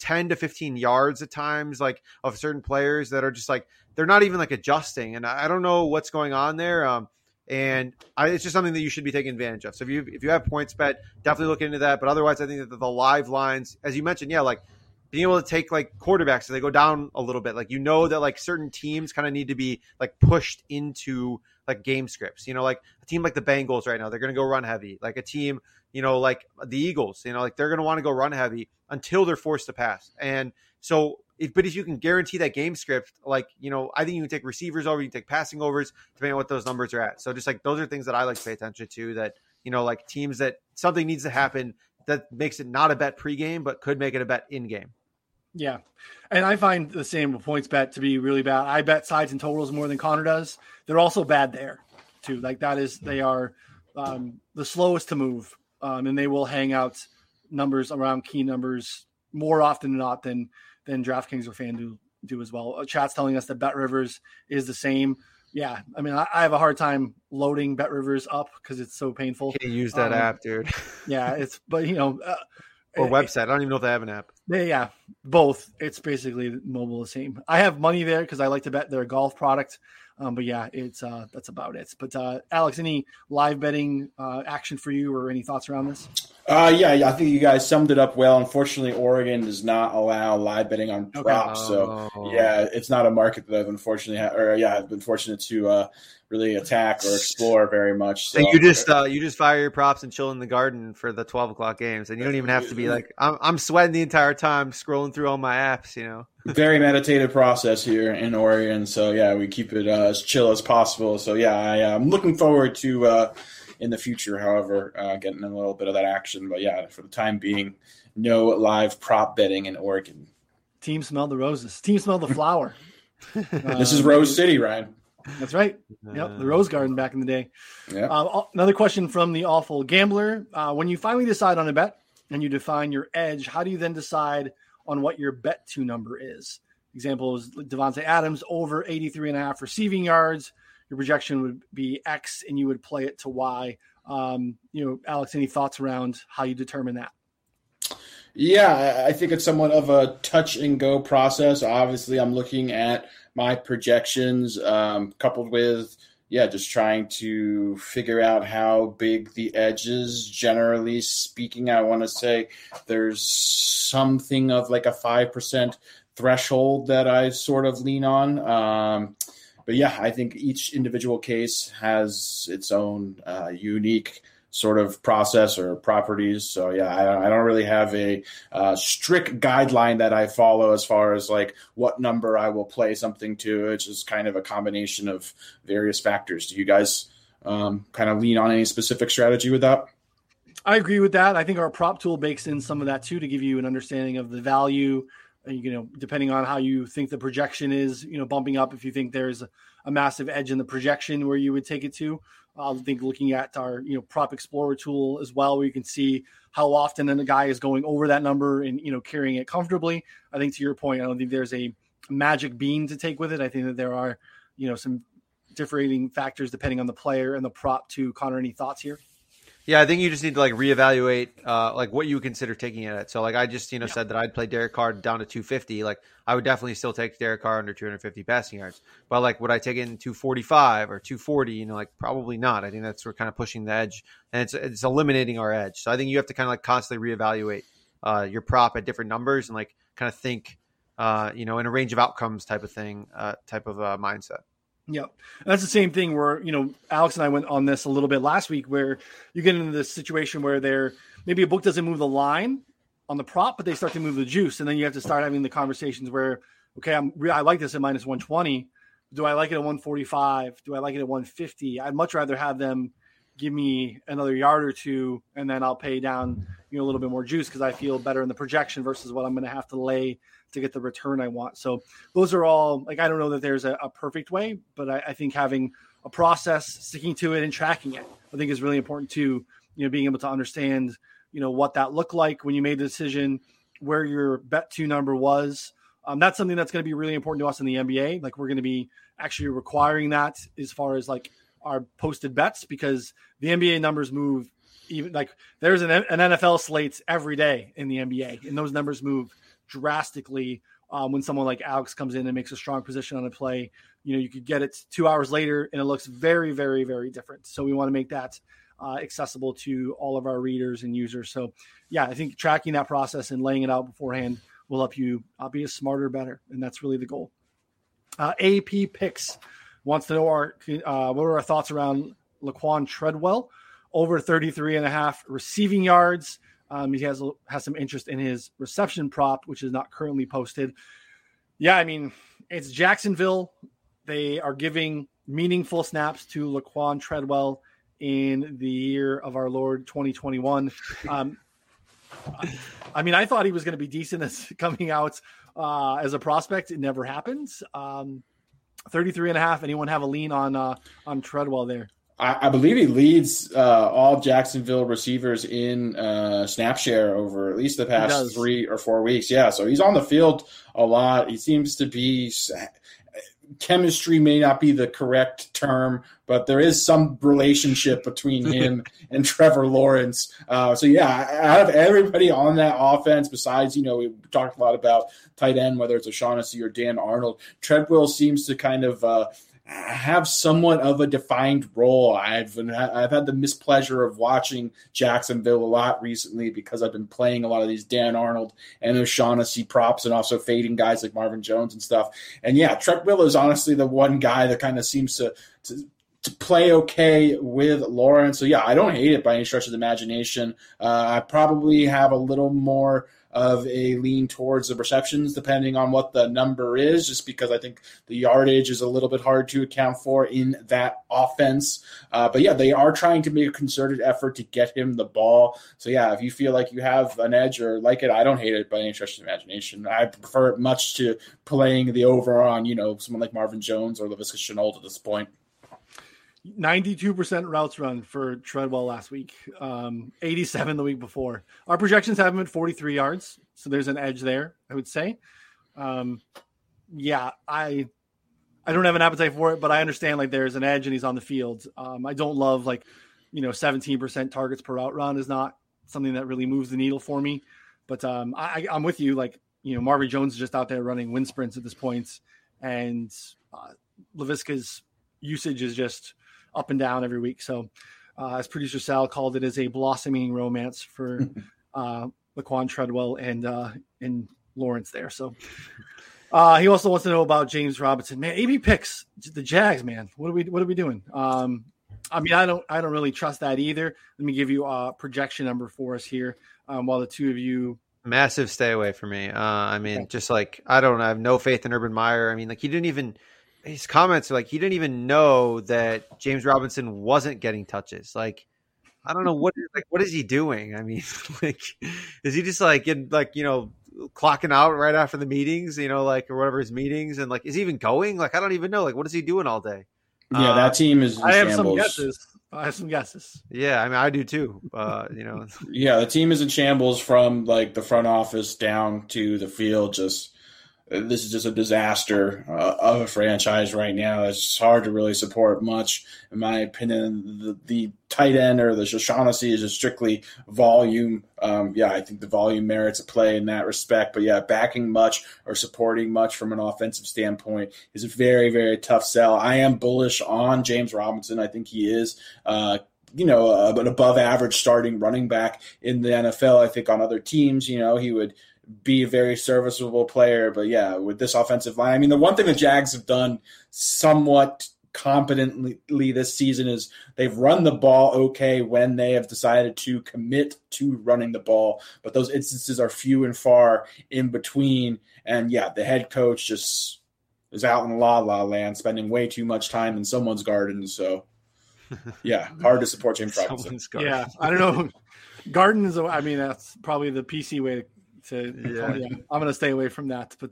10 to 15 yards at times, like of certain players that are just like, they're not even like adjusting. And I don't know what's going on there. It's just something that you should be taking advantage of. So if you have PointsBet, definitely look into that. But otherwise, I think that the live lines, as you mentioned, yeah, like being able to take like quarterbacks, so they go down a little bit. Like, you know, that like certain teams kind of need to be like pushed into like game scripts, you know, like a team like the Bengals right now, they're going to go run heavy. Like a team, you know, like the Eagles, you know, like they're going to want to go run heavy until they're forced to pass. And so if you can guarantee that game script, like, you know, I think you can take receivers over, you can take passing overs, depending on what those numbers are at. So just like, those are things that I like to pay attention to, that, you know, like teams that something needs to happen that makes it not a bet pregame, but could make it a bet in game. Yeah. And I find the same with PointsBet to be really bad. I bet sides and totals more than Connor does. They're also bad there too. Like that is, they are the slowest to move and they will hang out numbers around key numbers more often than not than DraftKings or FanDuel do as well. Chat's telling us that BetRivers is the same. Yeah. I mean, I have a hard time loading BetRivers up because it's so painful. Can't use that app, dude. Yeah. It's, but you know, or website. I don't even know if they have an app. Yeah, both. It's basically mobile the same. I have money there because I like to bet their golf product. But yeah, it's that's about it. But Alex, any live betting action for you or any thoughts around this? Yeah, I think you guys summed it up well. Unfortunately, Oregon does not allow live betting on props. Okay. So yeah, it's not a market that I've I've been fortunate to really attack or explore very much. So you just fire your props and chill in the garden for the 12 o'clock games, and you don't even have to be like I'm sweating the entire time scrolling through all my apps. You know, very meditative process here in Oregon. So yeah, we keep it as chill as possible. So yeah, I'm looking forward to. In the future, however, getting a little bit of that action. But yeah, for the time being, no live prop betting in Oregon. Team smell the roses. Team smell the flower. This is Rose City, Ryan. That's right. Yep, the Rose Garden back in the day. Yep. Another question from the Awful Gambler. When you finally decide on a bet and you define your edge, how do you then decide on what your bet to number is? Example is Devontae Adams over 83.5 receiving yards. Your projection would be X and you would play it to Y. You know, Alex, any thoughts around how you determine that? Yeah, I think it's somewhat of a touch and go process. Obviously, I'm looking at my projections coupled with yeah, just trying to figure out how big the edge is. Generally speaking, I want to say there's something of like a 5% threshold that I sort of lean on. But yeah, I think each individual case has its own unique sort of process or properties. So yeah, I don't really have a strict guideline that I follow as far as like what number I will play something to. It's just kind of a combination of various factors. Do you guys kind of lean on any specific strategy with that? I agree with that. I think our prop tool bakes in some of that too, to give you an understanding of the value, you know, depending on how you think the projection is, you know, bumping up if you think there's a massive edge in the projection where you would take it to. I think looking at our, you know, Prop Explorer tool as well, where you can see how often a guy is going over that number and, you know, carrying it comfortably. I think to your point, I don't think there's a magic bean to take with it. I think that there are, you know, some differing factors depending on the player and the prop too. Connor, any thoughts here? Yeah, I think you just need to like reevaluate like what you consider taking it at. So like I just, you know, said that I'd play Derek Carr down to 250. Like I would definitely still take Derek Carr under 250 passing yards. But like would I take in 245 or 240? You know, like probably not. I think that's we're kind of pushing the edge and it's eliminating our edge. So I think you have to kind of like constantly reevaluate your prop at different numbers and like kind of think, you know, in a range of outcomes type of thing, type of mindset. Yeah. And that's the same thing where, you know, Alex and I went on this a little bit last week where you get into this situation where they're maybe a book doesn't move the line on the prop, but they start to move the juice. And then you have to start having the conversations where, okay, I like this at minus 120. Do I like it at 145? Do I like it at 150? I'd much rather have them give me another yard or two, and then I'll pay down, you know, a little bit more juice because I feel better in the projection versus what I'm going to have to lay to get the return I want. So those are all like, I don't know that there's a perfect way, but I think having a process, sticking to it and tracking it, I think is really important too, you know, being able to understand, you know, what that looked like when you made the decision, where your bet to number was. That's something that's going to be really important to us in the NBA. Like we're going to be actually requiring that as far as like our posted bets, because the NBA numbers move even like there's an NFL slates every day in the NBA and those numbers move drastically. When someone like Alex comes in and makes a strong position on a play, you know, you could get it 2 hours later and it looks very, very, very different. So we want to make that accessible to all of our readers and users. So yeah, I think tracking that process and laying it out beforehand will help you be a smarter, better. And that's really the goal. AP Picks wants to know what are our thoughts around Laquan Treadwell over 33.5 receiving yards. He has some interest in his reception prop, which is not currently posted. Yeah, I mean, it's Jacksonville. They are giving meaningful snaps to Laquan Treadwell in the year of our Lord 2021. I mean, I thought he was going to be decent as coming out as a prospect. It never happens. 33.5. Anyone have a lean on Treadwell there? I believe he leads all Jacksonville receivers in snap share over at least the past 3 or 4 weeks. Yeah, so he's on the field a lot. He seems to be – chemistry may not be the correct term, but there is some relationship between him and Trevor Lawrence. So, yeah, out of everybody on that offense, besides, you know, we talked a lot about tight end, whether it's O'Shaughnessy or Dan Arnold, Treadwell seems to kind of have somewhat of a defined role. I've had the mispleasure of watching Jacksonville a lot recently because I've been playing a lot of these Dan Arnold and O'Shaughnessy props and also fading guys like Marvin Jones and stuff. And yeah, Treadwell is honestly the one guy that kind of seems to play okay with Lawrence. So yeah, I don't hate it by any stretch of the imagination. I probably have a little more of a lean towards the receptions, depending on what the number is, just because I think the yardage is a little bit hard to account for in that offense. But yeah, they are trying to make a concerted effort to get him the ball. So yeah, if you feel like you have an edge or like it, I don't hate it by any stretch of the imagination. I prefer it much to playing the over on, you know, someone like Marvin Jones or Laviska Shenault at this point. 92% routes run for Treadwell last week, 87 the week before. Our projections have him at 43 yards, so there's an edge there, I would say. Yeah, I don't have an appetite for it, but I understand like there's an edge and he's on the field. I don't love like, you know, 17% targets per route run is not something that really moves the needle for me. But I'm with you. Like, you know, Marvin Jones is just out there running wind sprints at this point, and Laviska's usage is just up and down every week. So as producer Sal called it, is a blossoming romance for Laquan Treadwell and Lawrence there. So he also wants to know about James Robinson. Man, AB picks the Jags, man. What are we doing? I mean, I don't really trust that either. Let me give you a projection number for us here. While the two of you, massive stay away from me. I mean, okay. Just like, I have no faith in Urban Meyer. I mean, like his comments are like, he didn't even know that James Robinson wasn't getting touches. Like, I don't know what is he doing? I mean, like, is he just like in, like, you know, clocking out right after the meetings, you know, like, or whatever his meetings, and like, is he even going? Like, I don't even know. Like, what is he doing all day? Yeah, that team is in shambles. I have some guesses. Yeah, I mean, I do too. You know. Yeah, the team is in shambles from like the front office down to the field. This is just a disaster of a franchise right now. It's hard to really support much, in my opinion. The tight end or the O'Shaughnessy is just strictly volume. I think the volume merits a play in that respect. But, yeah, backing much or supporting much from an offensive standpoint is a very, very tough sell. I am bullish on James Robinson. I think he is an above-average starting running back in the NFL. I think on other teams, you know, he would – be a very serviceable player. But, yeah, with this offensive line, I mean, the one thing the Jags have done somewhat competently this season is they've run the ball okay when they have decided to commit to running the ball. But those instances are few and far in between. And, yeah, the head coach just is out in la-la land spending way too much time in someone's garden. So, yeah, hard to support James Robinson. Yeah, I don't know. Gardens, I mean, that's probably the PC way I'm going to stay away from that. But,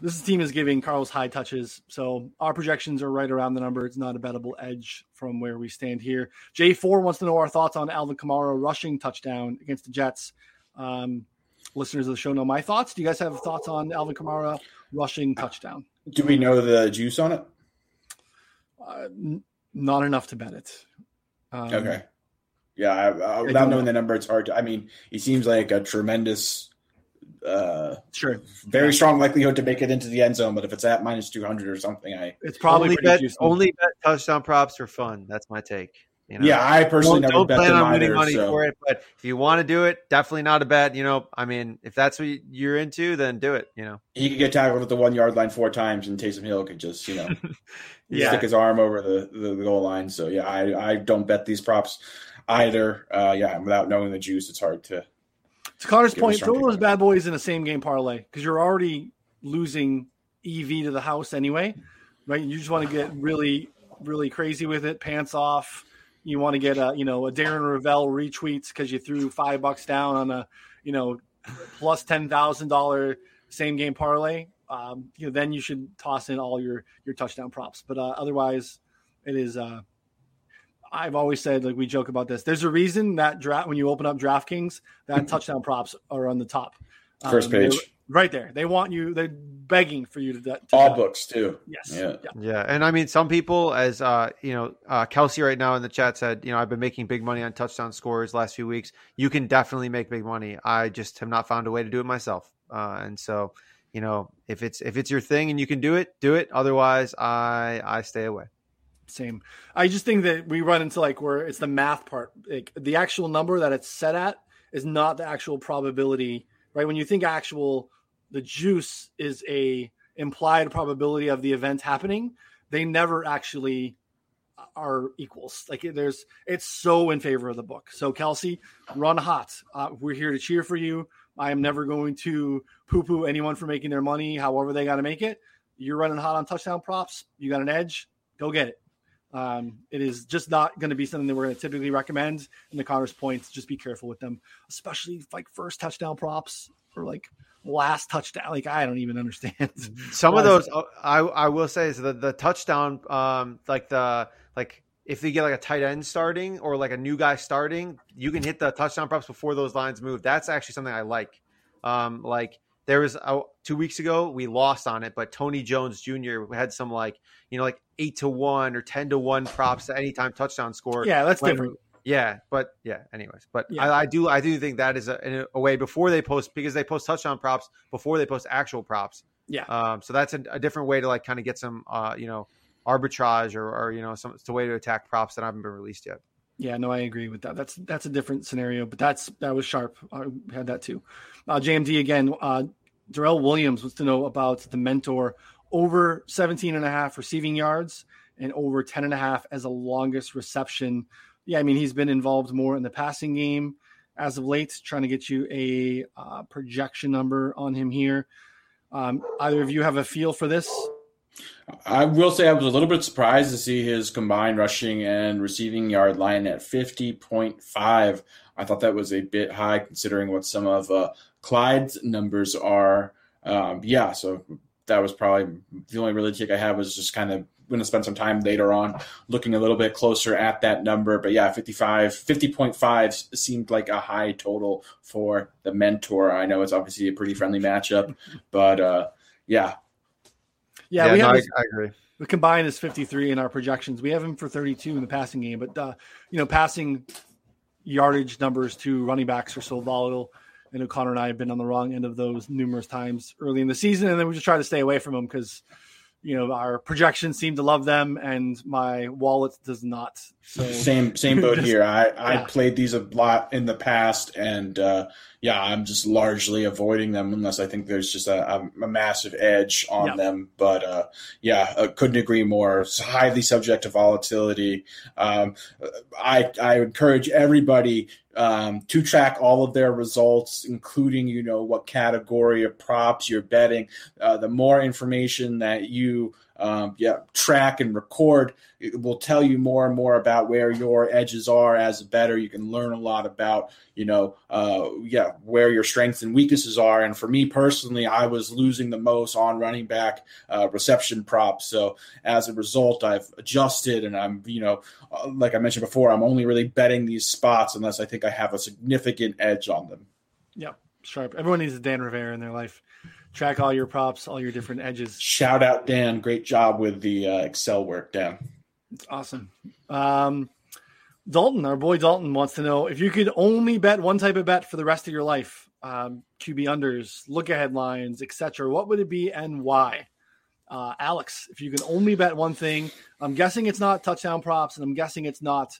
this team is giving Carlos high touches. So our projections are right around the number. It's not a bettable edge from where we stand here. J4 wants to know our thoughts on Alvin Kamara rushing touchdown against the Jets. Listeners of the show know my thoughts. Do you guys have thoughts on Alvin Kamara rushing touchdown? Do we know the juice on it? Not enough to bet it. Okay. Yeah, without knowing the number, it's hard to – I mean, he seems like a tremendous very strong likelihood to make it into the end zone. But if it's at minus 200 or something, it's probably only bet touchdown props for fun. That's my take. You know? Yeah, I personally never bet them either. For it, but if you want to do it, definitely not a bet. You know, I mean, if that's what you're into, then do it. You know, he could get tackled at the 1-yard line 4 times, and Taysom Hill could just, you know, stick his arm over the goal line. So yeah, I don't bet these props either. Without knowing the juice, it's hard to. To Connor's point, throw those bad boys in a same game parlay because you're already losing EV to the house anyway, right? You just want to get really, really crazy with it, pants off. You want to get a Darren Ravel retweets because you threw $5 down on a plus $10,000 same game parlay. Then you should toss in all your touchdown props. But otherwise, it is. I've always said, like, we joke about this. There's a reason that when you open up DraftKings, that touchdown props are on the top first page. Right there. They want you. They're begging for you to all draft. Books too. Yes. Yeah. And I mean, some people, as Kelce right now in the chat said, I've been making big money on touchdown scores last few weeks. You can definitely make big money. I just have not found a way to do it myself. And so, if it's your thing and you can do it. Otherwise, I stay away. Same. I just think that we run into like where it's the math part, like the actual number that it's set at is not the actual probability, right? When you think actual. The juice is a implied probability of the event happening. They never actually are equals. Like it's so in favor of the book. So Kelce, run hot. We're here to cheer for you. I am never going to poo-poo anyone for making their money, however they got to make it. You're running hot on touchdown props. You got an edge. Go get it. It is just not going to be something that we're going to typically recommend. And the Connor's points, just be careful with them, especially like first touchdown props or like last touchdown. Like, I don't even understand some of those. I will say is the touchdown, if they get like a tight end starting or like a new guy starting, you can hit the touchdown props before those lines move. That's actually something I like. There was 2 weeks ago, we lost on it, but Tony Jones Jr. had some 8-1 or 10-1 props to anytime touchdown score. Yeah, that's different. Yeah, but yeah. Anyways, but yeah. I do think that is a way before they post, because they post touchdown props before they post actual props. Yeah. So that's a different way to like kind of get some arbitrage or you know, it's a way to attack props that haven't been released yet. Yeah, no, I agree with that. That's a different scenario, but that was sharp. I had that too. JMD again, Darrell Williams wants to know about the mentor over 17.5 receiving yards and over 10.5 as the longest reception. Yeah, I mean, he's been involved more in the passing game as of late, trying to get you a projection number on him here. Either of you have a feel for this? I will say I was a little bit surprised to see his combined rushing and receiving yard line at 50.5. I thought that was a bit high considering what some of Clyde's numbers are. So that was probably the only really take I had, was just kind of going to spend some time later on looking a little bit closer at that number. But yeah, 50.5 seemed like a high total for the mentor. I know it's obviously a pretty friendly matchup, but yeah. I agree. The combined is 53 in our projections. We have him for 32 in the passing game, but passing yardage numbers to running backs are so volatile. I know Connor and I have been on the wrong end of those numerous times early in the season, and then we just try to stay away from them because, you know, our projections seem to love them, and my wallet does not. So same boat here. I played these a lot in the past, and I'm just largely avoiding them unless I think there's just a massive edge on them. But couldn't agree more. It's highly subject to volatility. I encourage everybody to track all of their results, including, you know, what category of props you're betting. The more information that you track and record, it will tell you more and more about where your edges are as a bettor. You can learn a lot about, you know, where your strengths and weaknesses are. And for me personally, I was losing the most on running back reception props. So as a result, I've adjusted, and I'm, you know, like I mentioned before, I'm only really betting these spots unless I think I have a significant edge on them. Yep. Sharp. Everyone needs a Dan Rivera in their life. Track all your props, all your different edges. Shout out, Dan. Great job with the Excel work, Dan. It's awesome. Dalton, our boy Dalton, wants to know if you could only bet one type of bet for the rest of your life, QB unders, look-ahead lines, etc., what would it be and why? Alex, if you can only bet one thing, I'm guessing it's not touchdown props, and I'm guessing it's not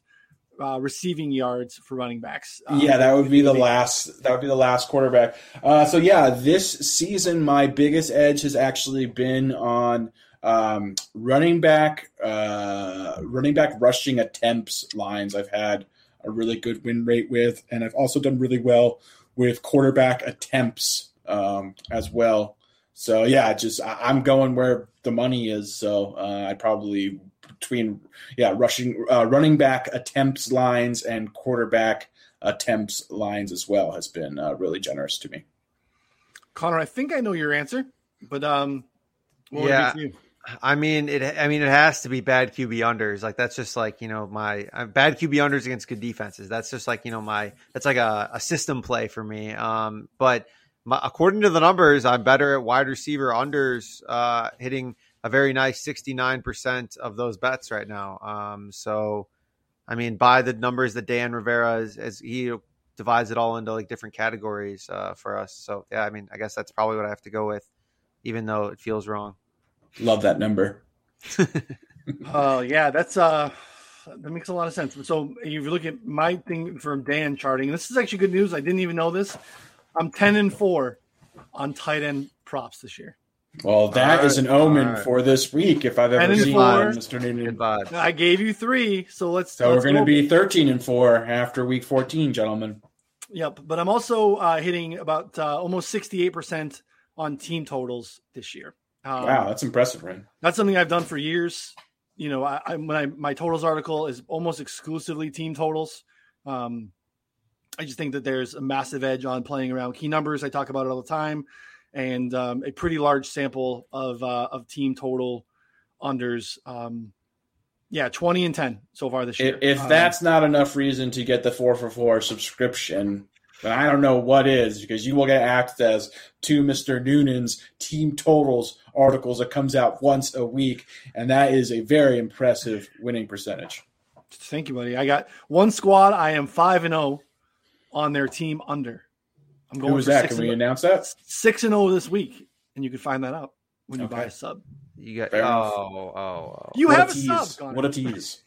receiving yards for running backs. That would be the last quarterback. This season, my biggest edge has actually been on running back rushing attempts lines. I've had a really good win rate with, and I've also done really well with quarterback attempts as well. So yeah, just I'm going where the money is. So I probably, between running back attempts lines and quarterback attempts lines as well, has been really generous to me. Connor, I think I know your answer, but what would it be for you? I mean, it has to be bad QB unders. Like, that's just like, you know, my bad QB unders against good defenses. That's just like, you know, that's like a system play for me. According to the numbers, I'm better at wide receiver unders hitting a very nice 69% of those bets right now. So, I mean, by the numbers that Dan Rivera is, as he divides it all into like different categories for us. So, yeah, I mean, I guess that's probably what I have to go with, even though it feels wrong. Love that number. That makes a lot of sense. So if you look at my thing for Dan charting, this is actually good news. I didn't even know this. I'm 10-4 on tight end props this year. Well, that is an omen for this week, if I've ever seen one, Mr. Noonan. I gave you 3, so let's. So we're going to be 13-4 after week 14, gentlemen. Yep, but I'm also hitting about almost 68% on team totals this year. Wow, that's impressive, right? That's something I've done for years. You know, my totals article is almost exclusively team totals. I just think that there's a massive edge on playing around key numbers. I talk about it all the time. And a pretty large sample of team total unders. 20-10 so far this year. If that's not enough reason to get the 4-for-4 subscription, but I don't know what is, because you will get access to Mr. Noonan's team totals articles that comes out once a week, and that is a very impressive winning percentage. Thank you, buddy. I got one squad. I am 5-0 on their team under. I'm going. Who was that? Can we announce that? 6-0 this week, and you can find that out. when you buy a sub. You got you what have a sub. Connor. What a tease!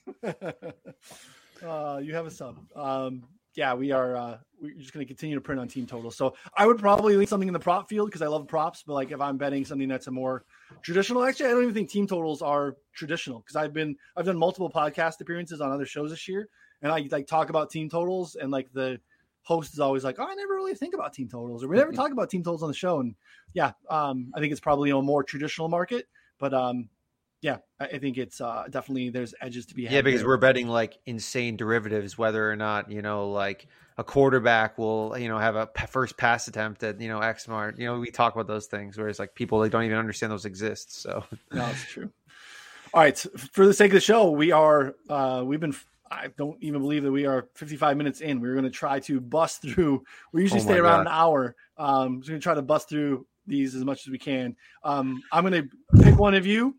You have a sub. Yeah, we are. We're just going to continue to print on team totals. So I would probably leave something in the prop field because I love props. But like if I'm betting something that's a more traditional, actually, I don't even think team totals are traditional because I've done multiple podcast appearances on other shows this year, and I like talk about team totals, and like the host is always like, "Oh, I never really think about team totals," or we never talk about team totals on the show. And yeah, I think it's probably a more traditional market. But yeah, I think it's definitely there's edges to be had. Yeah, because we're betting like insane derivatives, whether or not, you know, like a quarterback will, you know, have a first pass attempt at, you know, X mark. You know, we talk about those things, whereas like people they don't even understand those exist. So no, it's true. All right, for the sake of the show, we are I don't even believe that we are 55 minutes in. We're going to try to bust through. We usually stay around an hour. So we're going to try to bust through these as much as we can. I'm going to pick one of you.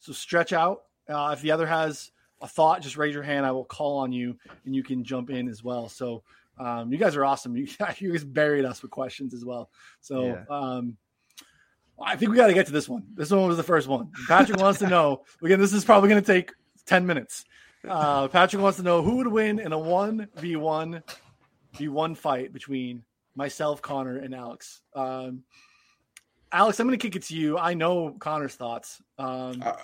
So stretch out. If the other has a thought, just raise your hand. I will call on you and you can jump in as well. So you guys are awesome. You guys buried us with questions as well. So yeah. I think we got to get to this one. This one was the first one. Patrick wants to know, again, this is probably going to take 10 minutes. Patrick wants to know who would win in a 1v1 fight between myself, Connor, and Alex. Alex, I'm going to kick it to you. I know Connor's thoughts. Connor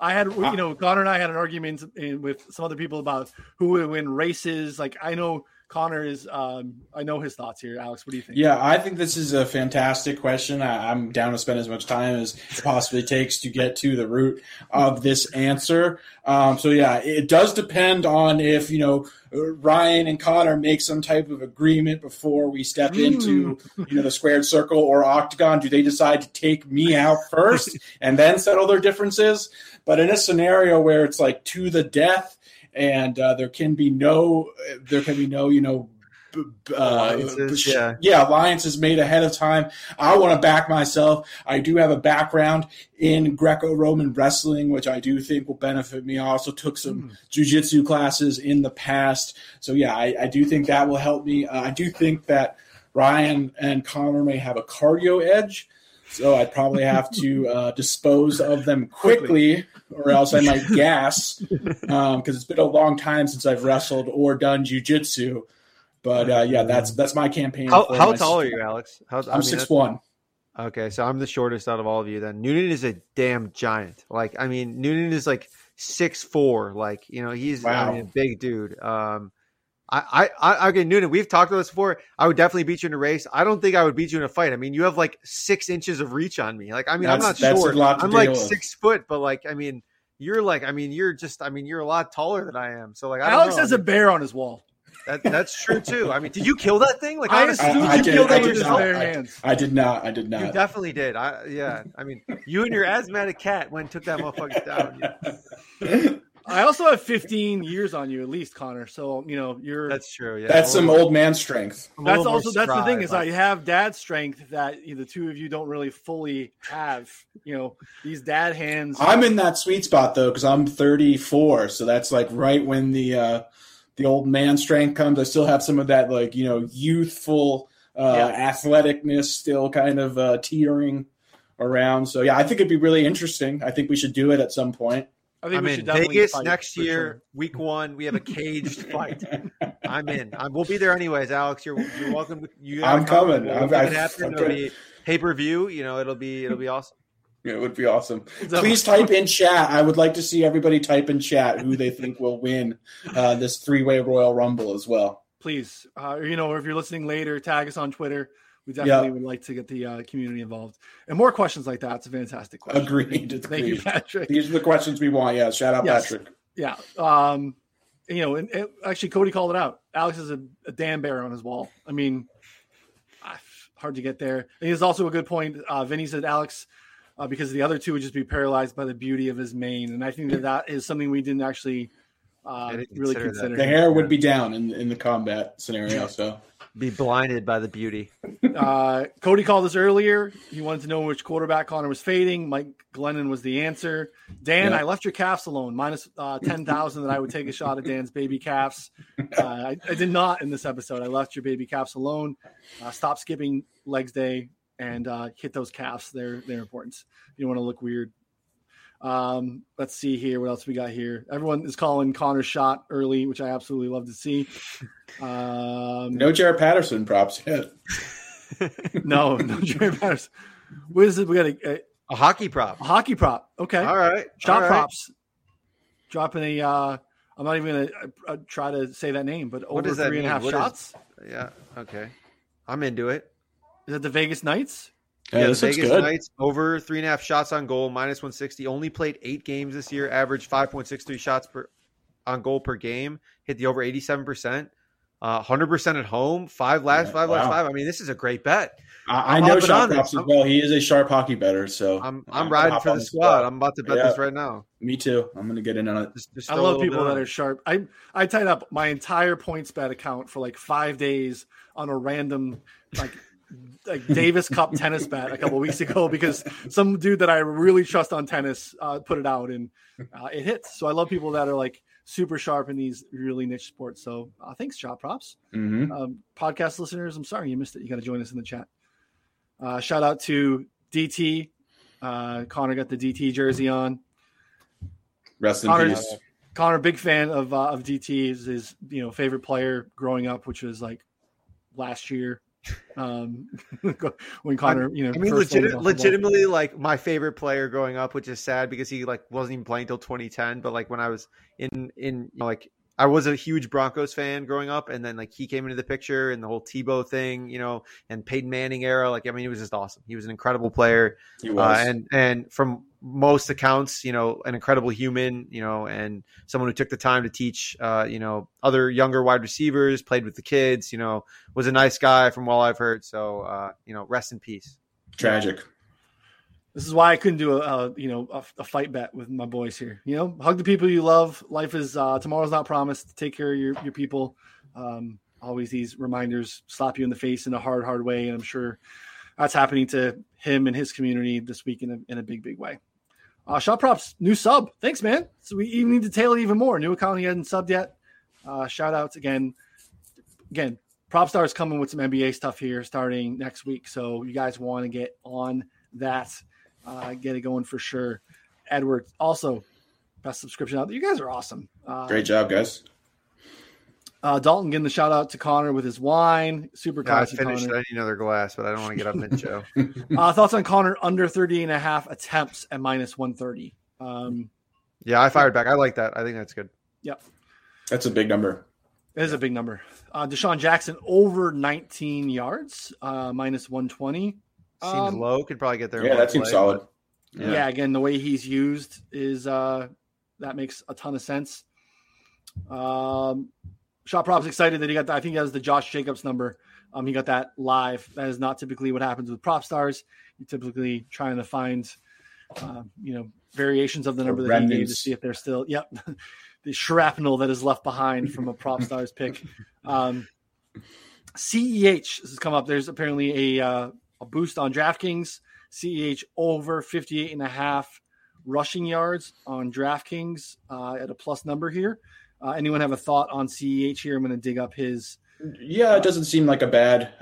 and I had an argument with some other people about who would win races. Like, I know Connor is, I know his thoughts here. Alex, what do you think? Yeah, I think this is a fantastic question. I'm down to spend as much time as it possibly takes to get to the root of this answer. So yeah, it does depend on if, you know, Ryan and Connor make some type of agreement before we step into, you know, the squared circle or octagon. Do they decide to take me out first and then settle their differences? But in a scenario where it's like to the death and there can be no, you know, alliances, alliances made ahead of time. I want to back myself. I do have a background in Greco-Roman wrestling, which I do think will benefit me. I also took some jiu-jitsu classes in the past. So, yeah, I do think that will help me. I do think that Ryan and Connor may have a cardio edge. So I'd probably have to dispose of them quickly or else I might gas because it's been a long time since I've wrestled or done jiu-jitsu. But, yeah, that's my campaign. How tall are you, Alex? I'm 6'1". Okay, so I'm the shortest out of all of you then. Noonan is a damn giant. Like, I mean, Noonan is like 6'4". Like, you know, he's a big dude. Noonan, we've talked about this before. I would definitely beat you in a race. I don't think I would beat you in a fight. I mean, you have like 6 inches of reach on me. Like, I mean, I'm not short. I'm like 6 foot, but like, I mean, you're a lot taller than I am. So like, Alex has a bear on his wall. That's true too. I mean, did you kill that thing? Like I did not. You definitely did. I mean, you and your asthmatic cat took that motherfucker down. Yeah. I also have 15 years on you at least, Connor. So you know that's true. Yeah, that's some old man strength. That's the thing is I have dad strength that the two of you don't really fully have. You know these dad hands. I'm in that sweet spot though because I'm 34, so that's like right when the old man strength comes. I still have some of that, like, you know, youthful athleticness still kind of teetering around. So, yeah, I think it'd be really interesting. I think we should do it at some point. I think we should definitely Vegas fight next year, sure. Week 1. We have a caged fight. I'm in. We'll be there anyways, Alex. You're welcome. I'm coming. It'll be pay-per-view. You know, it'll be awesome. It would be awesome. Please type in chat. I would like to see everybody type in chat who they think will win this three-way Royal Rumble as well. Please. If you're listening later, tag us on Twitter. We definitely would like to get the community involved. And more questions like that. It's a fantastic question. Agreed. Thank you, Patrick. These are the questions we want. Yeah, shout out Patrick. Yeah. And actually, Cody called it out. Alex is a damn bear on his wall. I mean, hard to get there. And it's also a good point. Vinny said, Alex... because the other two would just be paralyzed by the beauty of his mane. And I think that is something we didn't actually really consider. The hair would be down in the combat scenario. So be blinded by the beauty. Cody called this earlier. He wanted to know which quarterback Connor was fading. Mike Glennon was the answer. Dan, I left your calves alone. Minus 10,000 that I would take a shot at Dan's baby calves. I did not in this episode. I left your baby calves alone. Stop skipping legs day. and hit those calves. They're important. You don't want to look weird. Let's see here. What else we got here? Everyone is calling Connor's shot early, which I absolutely love to see. No Jared Patterson props yet. No Jared Patterson. What is it? We got a hockey prop. A hockey prop. Okay. All right. Shot props. Dropping a. I'm not even going to try to say that name, but over 3.5 shots. Yeah. Okay. I'm into it. Is that the Vegas Knights? Yeah, the Vegas Knights over 3.5 shots on goal, -160. Only played 8 games this year, averaged 5.63 shots on goal per game. Hit the over 87%, 100% at home. 5 last 5. I mean, this is a great bet. I know shot props as well. He is a sharp hockey better, so I'm riding for the squad. I'm about to bet this right now. Me too. I'm going to get in on it. Just I love people that are sharp. I tied up my entire points bet account for like 5 days on a random like Davis Cup tennis bet a couple weeks ago because some dude that I really trust on tennis put it out and it hits. So I love people that are like super sharp in these really niche sports. So thanks, shot props. Mm-hmm. Podcast listeners, I'm sorry you missed it. You got to join us in the chat. Shout out to DT. Connor got the DT jersey on. Rest in peace. Connor, big fan of DT. Is his favorite player growing up, which was like last year. When Connor, legitimately like my favorite player growing up, which is sad because he like wasn't even playing till 2010. But like when I was in I was a huge Broncos fan growing up, and then like he came into the picture and the whole Tebow thing, and Peyton Manning era. Like, I mean, it was just awesome. He was an incredible player. He was. And from most accounts, an incredible human, and someone who took the time to teach, other younger wide receivers, played with the kids, was a nice guy from all I've heard. So, rest in peace. Tragic. This is why I couldn't do a fight bet with my boys here. Hug the people you love. Life is tomorrow's not promised. Take care of your people. Always these reminders slap you in the face in a hard way, and I'm sure that's happening to him and his community this week in a big way. Shot props, new sub. Thanks, man. So we even need to tail it even more. New account he hasn't subbed yet. Shout outs again. Prop Star is coming with some NBA stuff here starting next week, so you guys want to get on that. Get it going for sure. Edward, also best subscription out there. You guys are awesome. Great job, guys. Dalton getting the shout out to Connor with his wine. Super classy. I finished. Connor. I need another glass, but I don't want to get up in Joe. Thoughts on Connor under 30.5 attempts at -130. Yeah, I fired back. I like that. I think that's good. Yep. That's a big number. It is a big number. Deshaun Jackson over 19 yards, -120. Seems low. Could probably get there. Yeah, that seems solid. Yeah, again, the way he's used is that makes a ton of sense. Shot Prop's excited that he got that. I think that was the Josh Jacobs number. He got that live. That is not typically what happens with Prop Stars. You're typically trying to find, variations of the number that he gave to see if they're still. Yep, the shrapnel that is left behind from a Prop Stars pick. CEH has come up. There's apparently a boost on DraftKings. CEH over 58.5 rushing yards on DraftKings at a plus number here. Anyone have a thought on CEH here? I'm going to dig up his. Yeah, it doesn't seem like a bad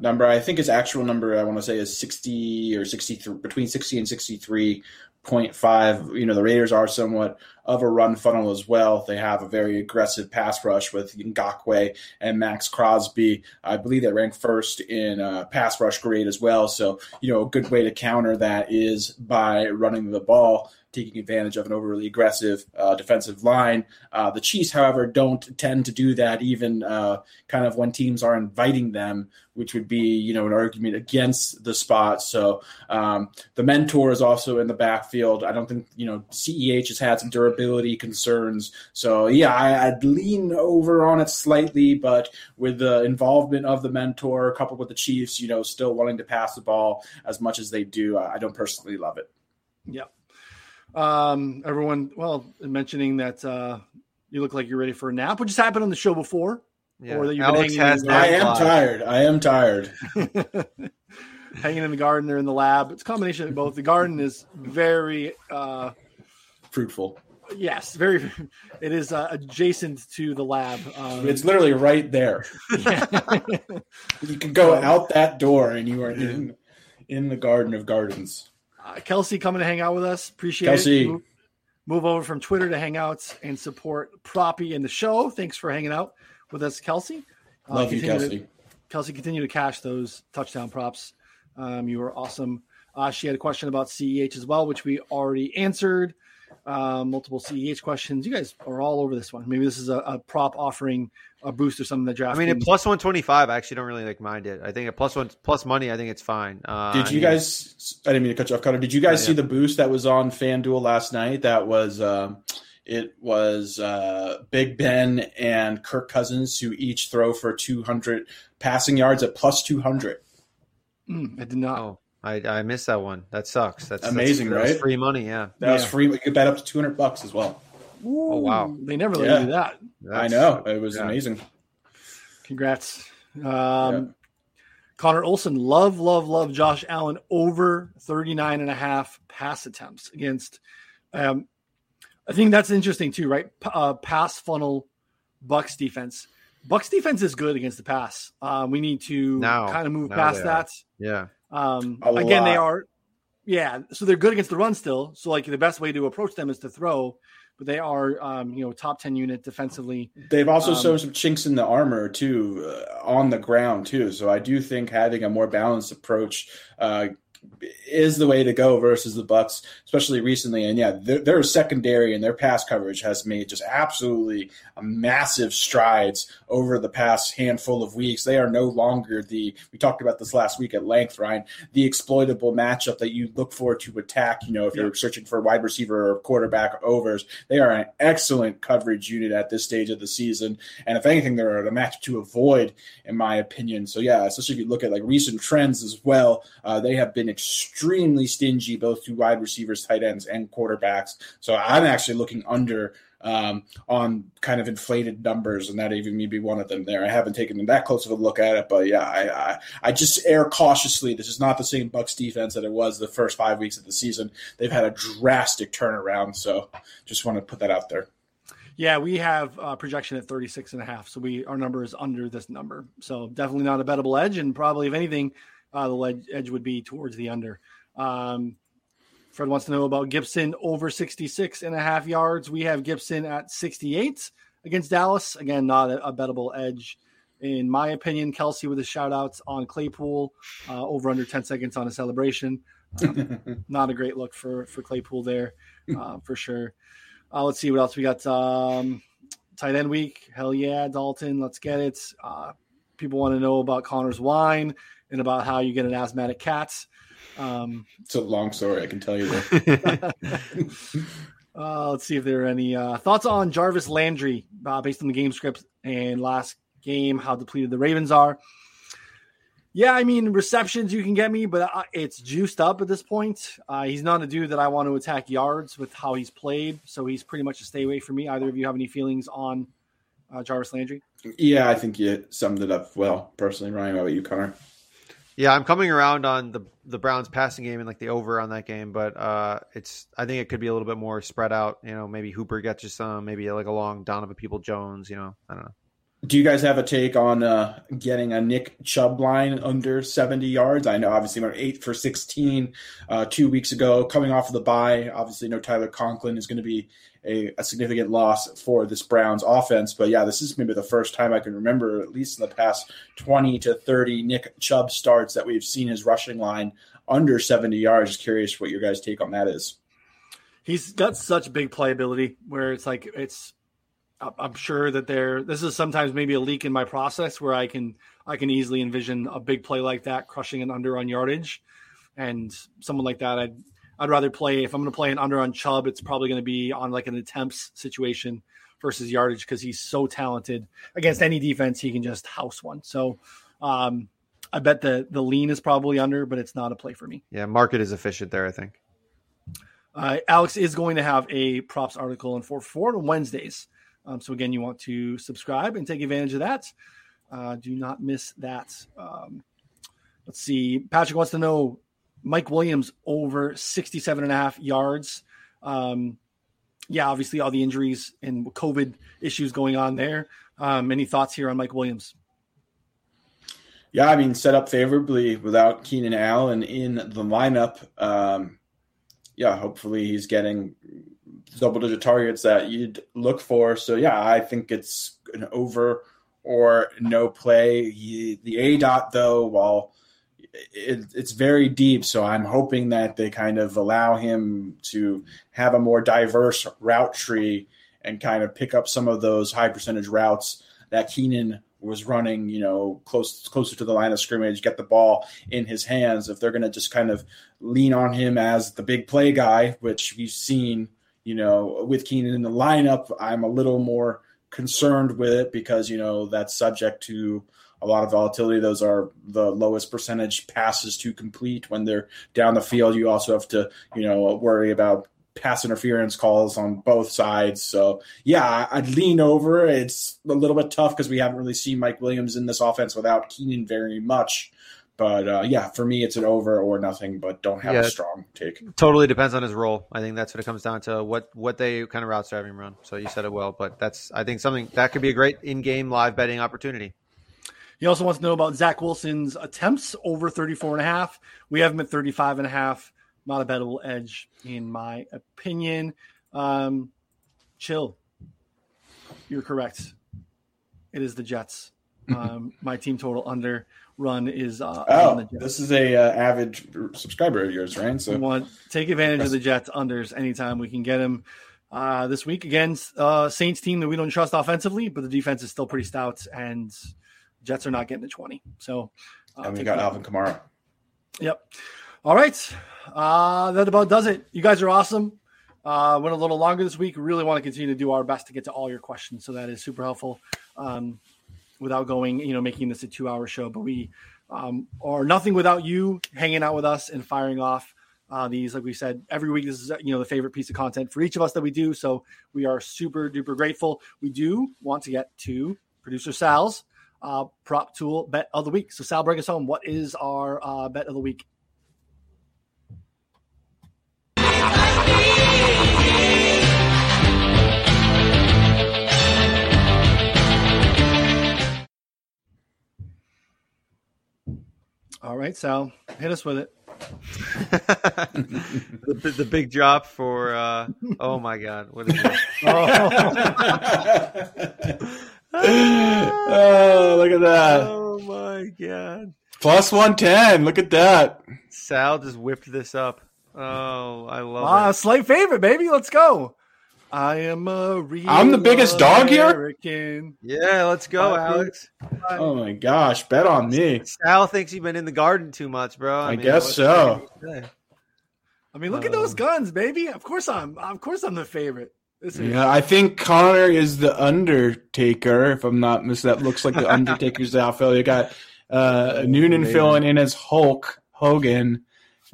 number. I think his actual number, I want to say, is 60 or 63, between 60 and 63.5. The Raiders are somewhat of a run funnel as well. They have a very aggressive pass rush with Ngakoue and Max Crosby. I believe they rank first in pass rush grade as well. So, a good way to counter that is by running the ball, taking advantage of an overly aggressive defensive line. The Chiefs, however, don't tend to do that even kind of when teams are inviting them, which would be, an argument against the spot. So the mentor is also in the backfield. I don't think, CEH has had some durability concerns. So, yeah, I'd lean over on it slightly, but with the involvement of the mentor coupled with the Chiefs, still wanting to pass the ball as much as they do, I don't personally love it. Yeah. Everyone, mentioning that you look like you're ready for a nap, which has happened on the show before. Yeah. Or that you've Alex been has. I am tired. Hanging in the garden or in the lab. It's a combination of both. The garden is very fruitful. Yes, very. It is adjacent to the lab. It's literally right there. You can go out that door, and you are in. in the Garden of Gardens. Kelce coming to hang out with us. Appreciate Kelce. It. Move over from Twitter to Hangouts and support Proppy and the show. Thanks for hanging out with us, Kelce. Love you, Kelce. Kelce, continue to cash those touchdown props. You were awesome. She had a question about CEH as well, which we already answered. Multiple CEH questions. You guys are all over this one. Maybe this is a prop offering a boost or something that draft. I mean, at plus 125, I actually don't really like mind it. I think at plus money, I think it's fine. Did you guys? I didn't mean to cut you off, Connor. Did you guys see the boost that was on FanDuel last night? That was Big Ben and Kirk Cousins who each throw for 200 passing yards at plus 200. I did not. Oh. I missed that one. That sucks. That's amazing, right? That was free money, yeah. That was free. We could bet up to $200 as well. Ooh, oh, wow. They never let you do that. I know. It was amazing. Congrats. Connor Olson, love Josh Allen over 39.5 pass attempts against. I think that's interesting too, right? Pass funnel Bucs defense. Bucs defense is good against the pass. We need to kind of move past that. Yeah. Again, they are, so they're good against the run still. So like the best way to approach them is to throw, but they are, top 10 unit defensively. They've also shown some chinks in the armor too, on the ground too. So I do think having a more balanced approach, is the way to go versus the Bucs, especially recently. And their secondary and their pass coverage has made just absolutely massive strides over the past handful of weeks. They are no longer we talked about this last week at length, Ryan, the exploitable matchup that you look for to attack, if you're searching for wide receiver or quarterback overs. They are an excellent coverage unit at this stage of the season. And if anything, they're a match to avoid, in my opinion. So especially if you look at like recent trends as well, they have been extremely stingy both to wide receivers, tight ends, and quarterbacks. So I'm actually looking under on kind of inflated numbers, and that even maybe one of them there. I haven't taken that close of a look at it, but I just err cautiously. This is not the same Bucs defense that it was the first 5 weeks of the season. They've had a drastic turnaround, so just want to put that out there. Yeah, we have a projection at 36.5, so our number is under this number. So definitely not a bettable edge, and probably, if anything, the edge would be towards the under. Fred wants to know about Gibson over 66.5 yards. We have Gibson at 68 against Dallas. Again, not a bettable edge, in my opinion. Kelce with his shout-outs on Claypool, over under 10 seconds on a celebration. Not a great look for Claypool there, for sure. Let's see what else we got. Tight end week. Hell yeah, Dalton. Let's get it. People want to know about Connor's wine and about how you get an asthmatic cat. It's a long story, I can tell you that. Let's see if there are any thoughts on Jarvis Landry based on the game script and last game, how depleted the Ravens are. Yeah, I mean, receptions you can get me, but it's juiced up at this point. He's not a dude that I want to attack yards with how he's played, so he's pretty much a stay away for me. Either of you have any feelings on Jarvis Landry? Yeah, I think you summed it up well, personally. Ryan, how about you, Connor? Yeah, I'm coming around on the Browns passing game and like the over on that game, but I think it could be a little bit more spread out. Maybe Hooper gets you some, maybe like a long Donovan Peoples-Jones. I don't know. Do you guys have a take on getting a Nick Chubb line under 70 yards? I know, obviously, we're 8 for 16 2 weeks ago, coming off of the bye. Obviously, no Tyler Conklin is going to be a significant loss for this Browns offense. But, this is maybe the first time I can remember, at least in the past 20 to 30 Nick Chubb starts, that we've seen his rushing line under 70 yards. Just curious what your guys' take on that is. He's got such big playability where it's like it's – I'm sure that this is sometimes maybe a leak in my process where I can easily envision a big play like that crushing an under on yardage, and someone like that I'd rather play. If I'm going to play an under on Chubb, it's probably going to be on like an attempts situation versus yardage, because he's so talented against any defense. He can just house one. So I bet the lean is probably under, but it's not a play for me. Yeah, market is efficient there, I think. Alex is going to have a props article in 4-4 on Wednesdays. So again, you want to subscribe and take advantage of that. Do not miss that. Let's see. Patrick wants to know Mike Williams over 67.5 yards. Obviously all the injuries and COVID issues going on there. Any thoughts here on Mike Williams? Yeah, I mean, set up favorably without Keenan Allen in the lineup. Yeah, hopefully he's getting double-digit targets that you'd look for. So, yeah, I think it's an over or no play. The ADOT, though, while it's very deep, so I'm hoping that they kind of allow him to have a more diverse route tree and kind of pick up some of those high-percentage routes that Keenan was running, you know, closer to the line of scrimmage, get the ball in his hands. If they're going to just kind of lean on him as the big play guy, which we've seen, you know, with Keenan in the lineup, I'm a little more concerned with it because, you know, that's subject to a lot of volatility. Those are the lowest percentage passes to complete when they're down the field. You also have to, you know, worry about pass interference calls on both sides. So, yeah, I'd lean over. It's a little bit tough because we haven't really seen Mike Williams in this offense without Keenan very much. But, yeah, for me, it's an over or nothing, but don't have a strong take. Totally depends on his role. I think that's what it comes down to, what they kind of routes they're having run. So you said it well, but that's, I think, something that could be a great in-game live betting opportunity. He also wants to know about Zach Wilson's attempts over 34.5. We have him at 35.5. Not a bettable edge, in my opinion. Chill. You're correct. It is the Jets. My team total under run is on the Jets. This is a avid subscriber of yours, right? So take advantage of the Jets unders anytime we can get them. This week against Saints team that we don't trust offensively, but the defense is still pretty stout, and Jets are not getting to 20. So, and we got Alvin Kamara. Yep. All right. That about does it. You guys are awesome. Went a little longer this week. Really want to continue to do our best to get to all your questions. So that is super helpful without going, you know, making this a 2-hour show. But we are nothing without you hanging out with us and firing off these. Like we said, every week, this is, you know, the favorite piece of content for each of us that we do. So we are super duper grateful. We do want to get to producer Sal's prop tool bet of the week. So Sal, bring us home. What is our bet of the week? All right, Sal, hit us with it. the big drop for, oh my God, what is this? Oh, look at that. Oh my God. Plus 110, look at that. Sal just whipped this up. Oh, I love it. Slight favorite, baby, let's go. I am a real I'm the biggest dog American. Here. Yeah, let's go, Alex. Oh my gosh, bet on me. Sal thinks you've been in the garden too much, bro. I mean, guess so. I mean, look at those guns, baby. Of course I'm the favorite. I think Connor is the Undertaker. If I'm not mistaken, that looks like the Undertaker's outfit. You got Noonan filling in as Hulk Hogan,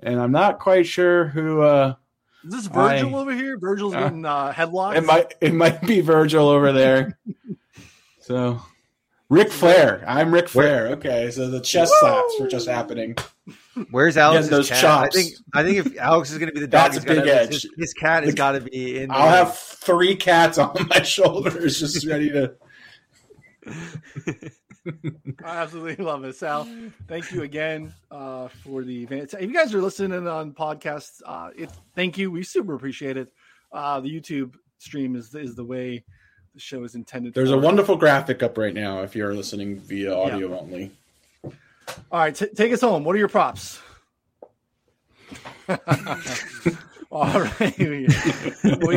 and I'm not quite sure who. Is this Virgil over here? Virgil's getting headlocked. It might be Virgil over there. So, Ric Flair. I'm Ric Flair. Okay, so the chest slaps were just happening. Where's Alex's those cat? Chops. I think if Alex is going to be the dog, that's a big edge. His cat has got to be in there. I'll have 3 cats on my shoulders just ready to. I absolutely love it, Sal. Thank you again for the event. If you guys are listening on podcasts, thank you. We super appreciate it. The YouTube stream is the way the show is intended. There's a wonderful graphic up right now if you're listening via audio only. All right, take us home. What are your props? All right. We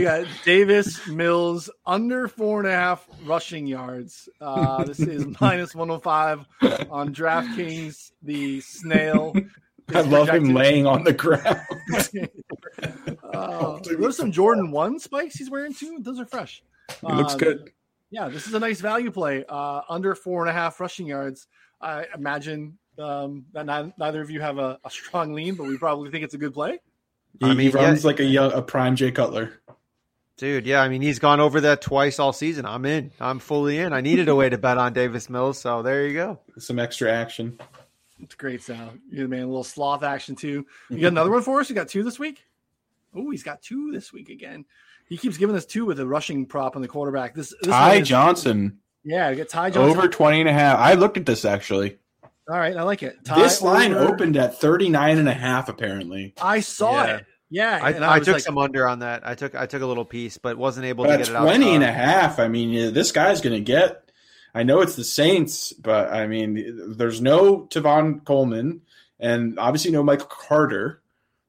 got Davis Mills under 4.5 rushing yards. This is minus 105 on DraftKings. The snail. I love him laying on the ground. There's some Jordan 1 spikes he's wearing too. Those are fresh. It looks good. Yeah, this is a nice value play. Under 4.5 rushing yards. I imagine that neither of you have a strong lean, but we probably think it's a good play. He runs like a prime Jay Cutler. Dude, yeah. I mean, he's gone over that twice all season. I'm in. I'm fully in. I needed a way to bet on Davis Mills, so there you go. Some extra action. It's great, Sal. Yeah, man, a little sloth action, too. You got another one for us? You got 2 this week? Oh, he's got 2 this week again. He keeps giving us 2 with a rushing prop on the quarterback. This Ty Johnson. Yeah, we got Ty Johnson. Over 20.5. I looked at this, actually. All right, I like it. This line opened at 39.5 apparently. I saw it. Yeah, I took some under on that. I took a little piece, but wasn't able to get it out. 20.5. I mean, this guy's going to get. I know it's the Saints, but I mean, there's no Tavon Coleman, and obviously no Michael Carter.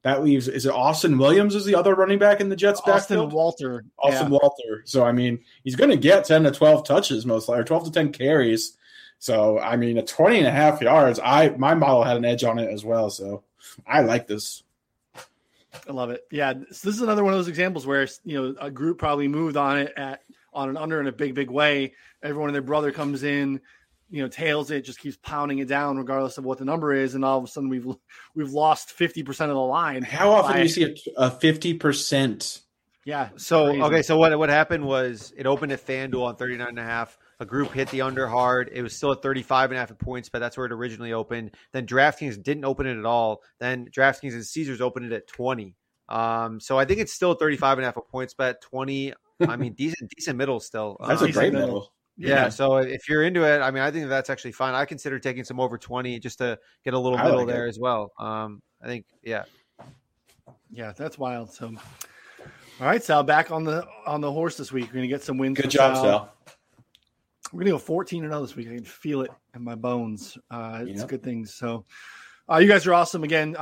That leaves is it Austin Williams is the other running back in the Jets backfield? Austin Walter. So I mean, he's going to get 10 to 12 touches most likely, or 12 to 10 carries. So I mean, at 20.5 yards, my model had an edge on it as well. So I like this. I love it. Yeah, this is another one of those examples where, you know, a group probably moved on it on an under in a big way. Everyone and their brother comes in, you know, tails it, just keeps pounding it down regardless of what the number is, and all of a sudden we've lost 50% of the line. How often do you see a 50%? Yeah. So crazy. Okay, so what happened was it opened at FanDuel on 39.5. A group hit the under hard. It was still at 35.5 points, but that's where it originally opened. Then DraftKings didn't open it at all. Then DraftKings and Caesars opened it at 20. So I think it's still 35.5 points, but 20. I mean, decent middle still. That's a great middle. Yeah. So if you're into it, I mean, I think that's actually fine. I consider taking some over 20 just to get a little middle like there as well. I think, yeah. Yeah, that's wild. So, all right, Sal, back on the horse this week. We're gonna get some wins. Good job, Sal. We're going to go 14-0 this week. I can feel it in my bones. It's good things. So you guys are awesome. Again,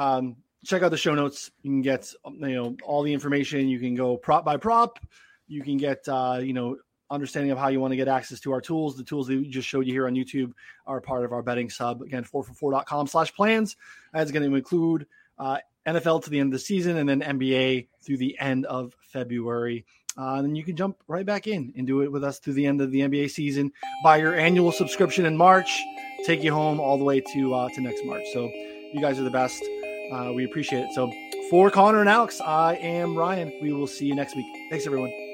check out the show notes. You can get, you know, all the information. You can go prop by prop. You can get, you know, understanding of how you want to get access to our tools. The tools that we just showed you here on YouTube are part of our betting sub. Again, 444.com/plans. That's going to include NFL to the end of the season and then NBA through the end of February. Then you can jump right back in and do it with us through the end of the NBA season. Buy your annual subscription in March, take you home all the way to next March. So you guys are the best. We appreciate it. So for Connor and Alex, I am Ryan. We will see you next week. Thanks, everyone.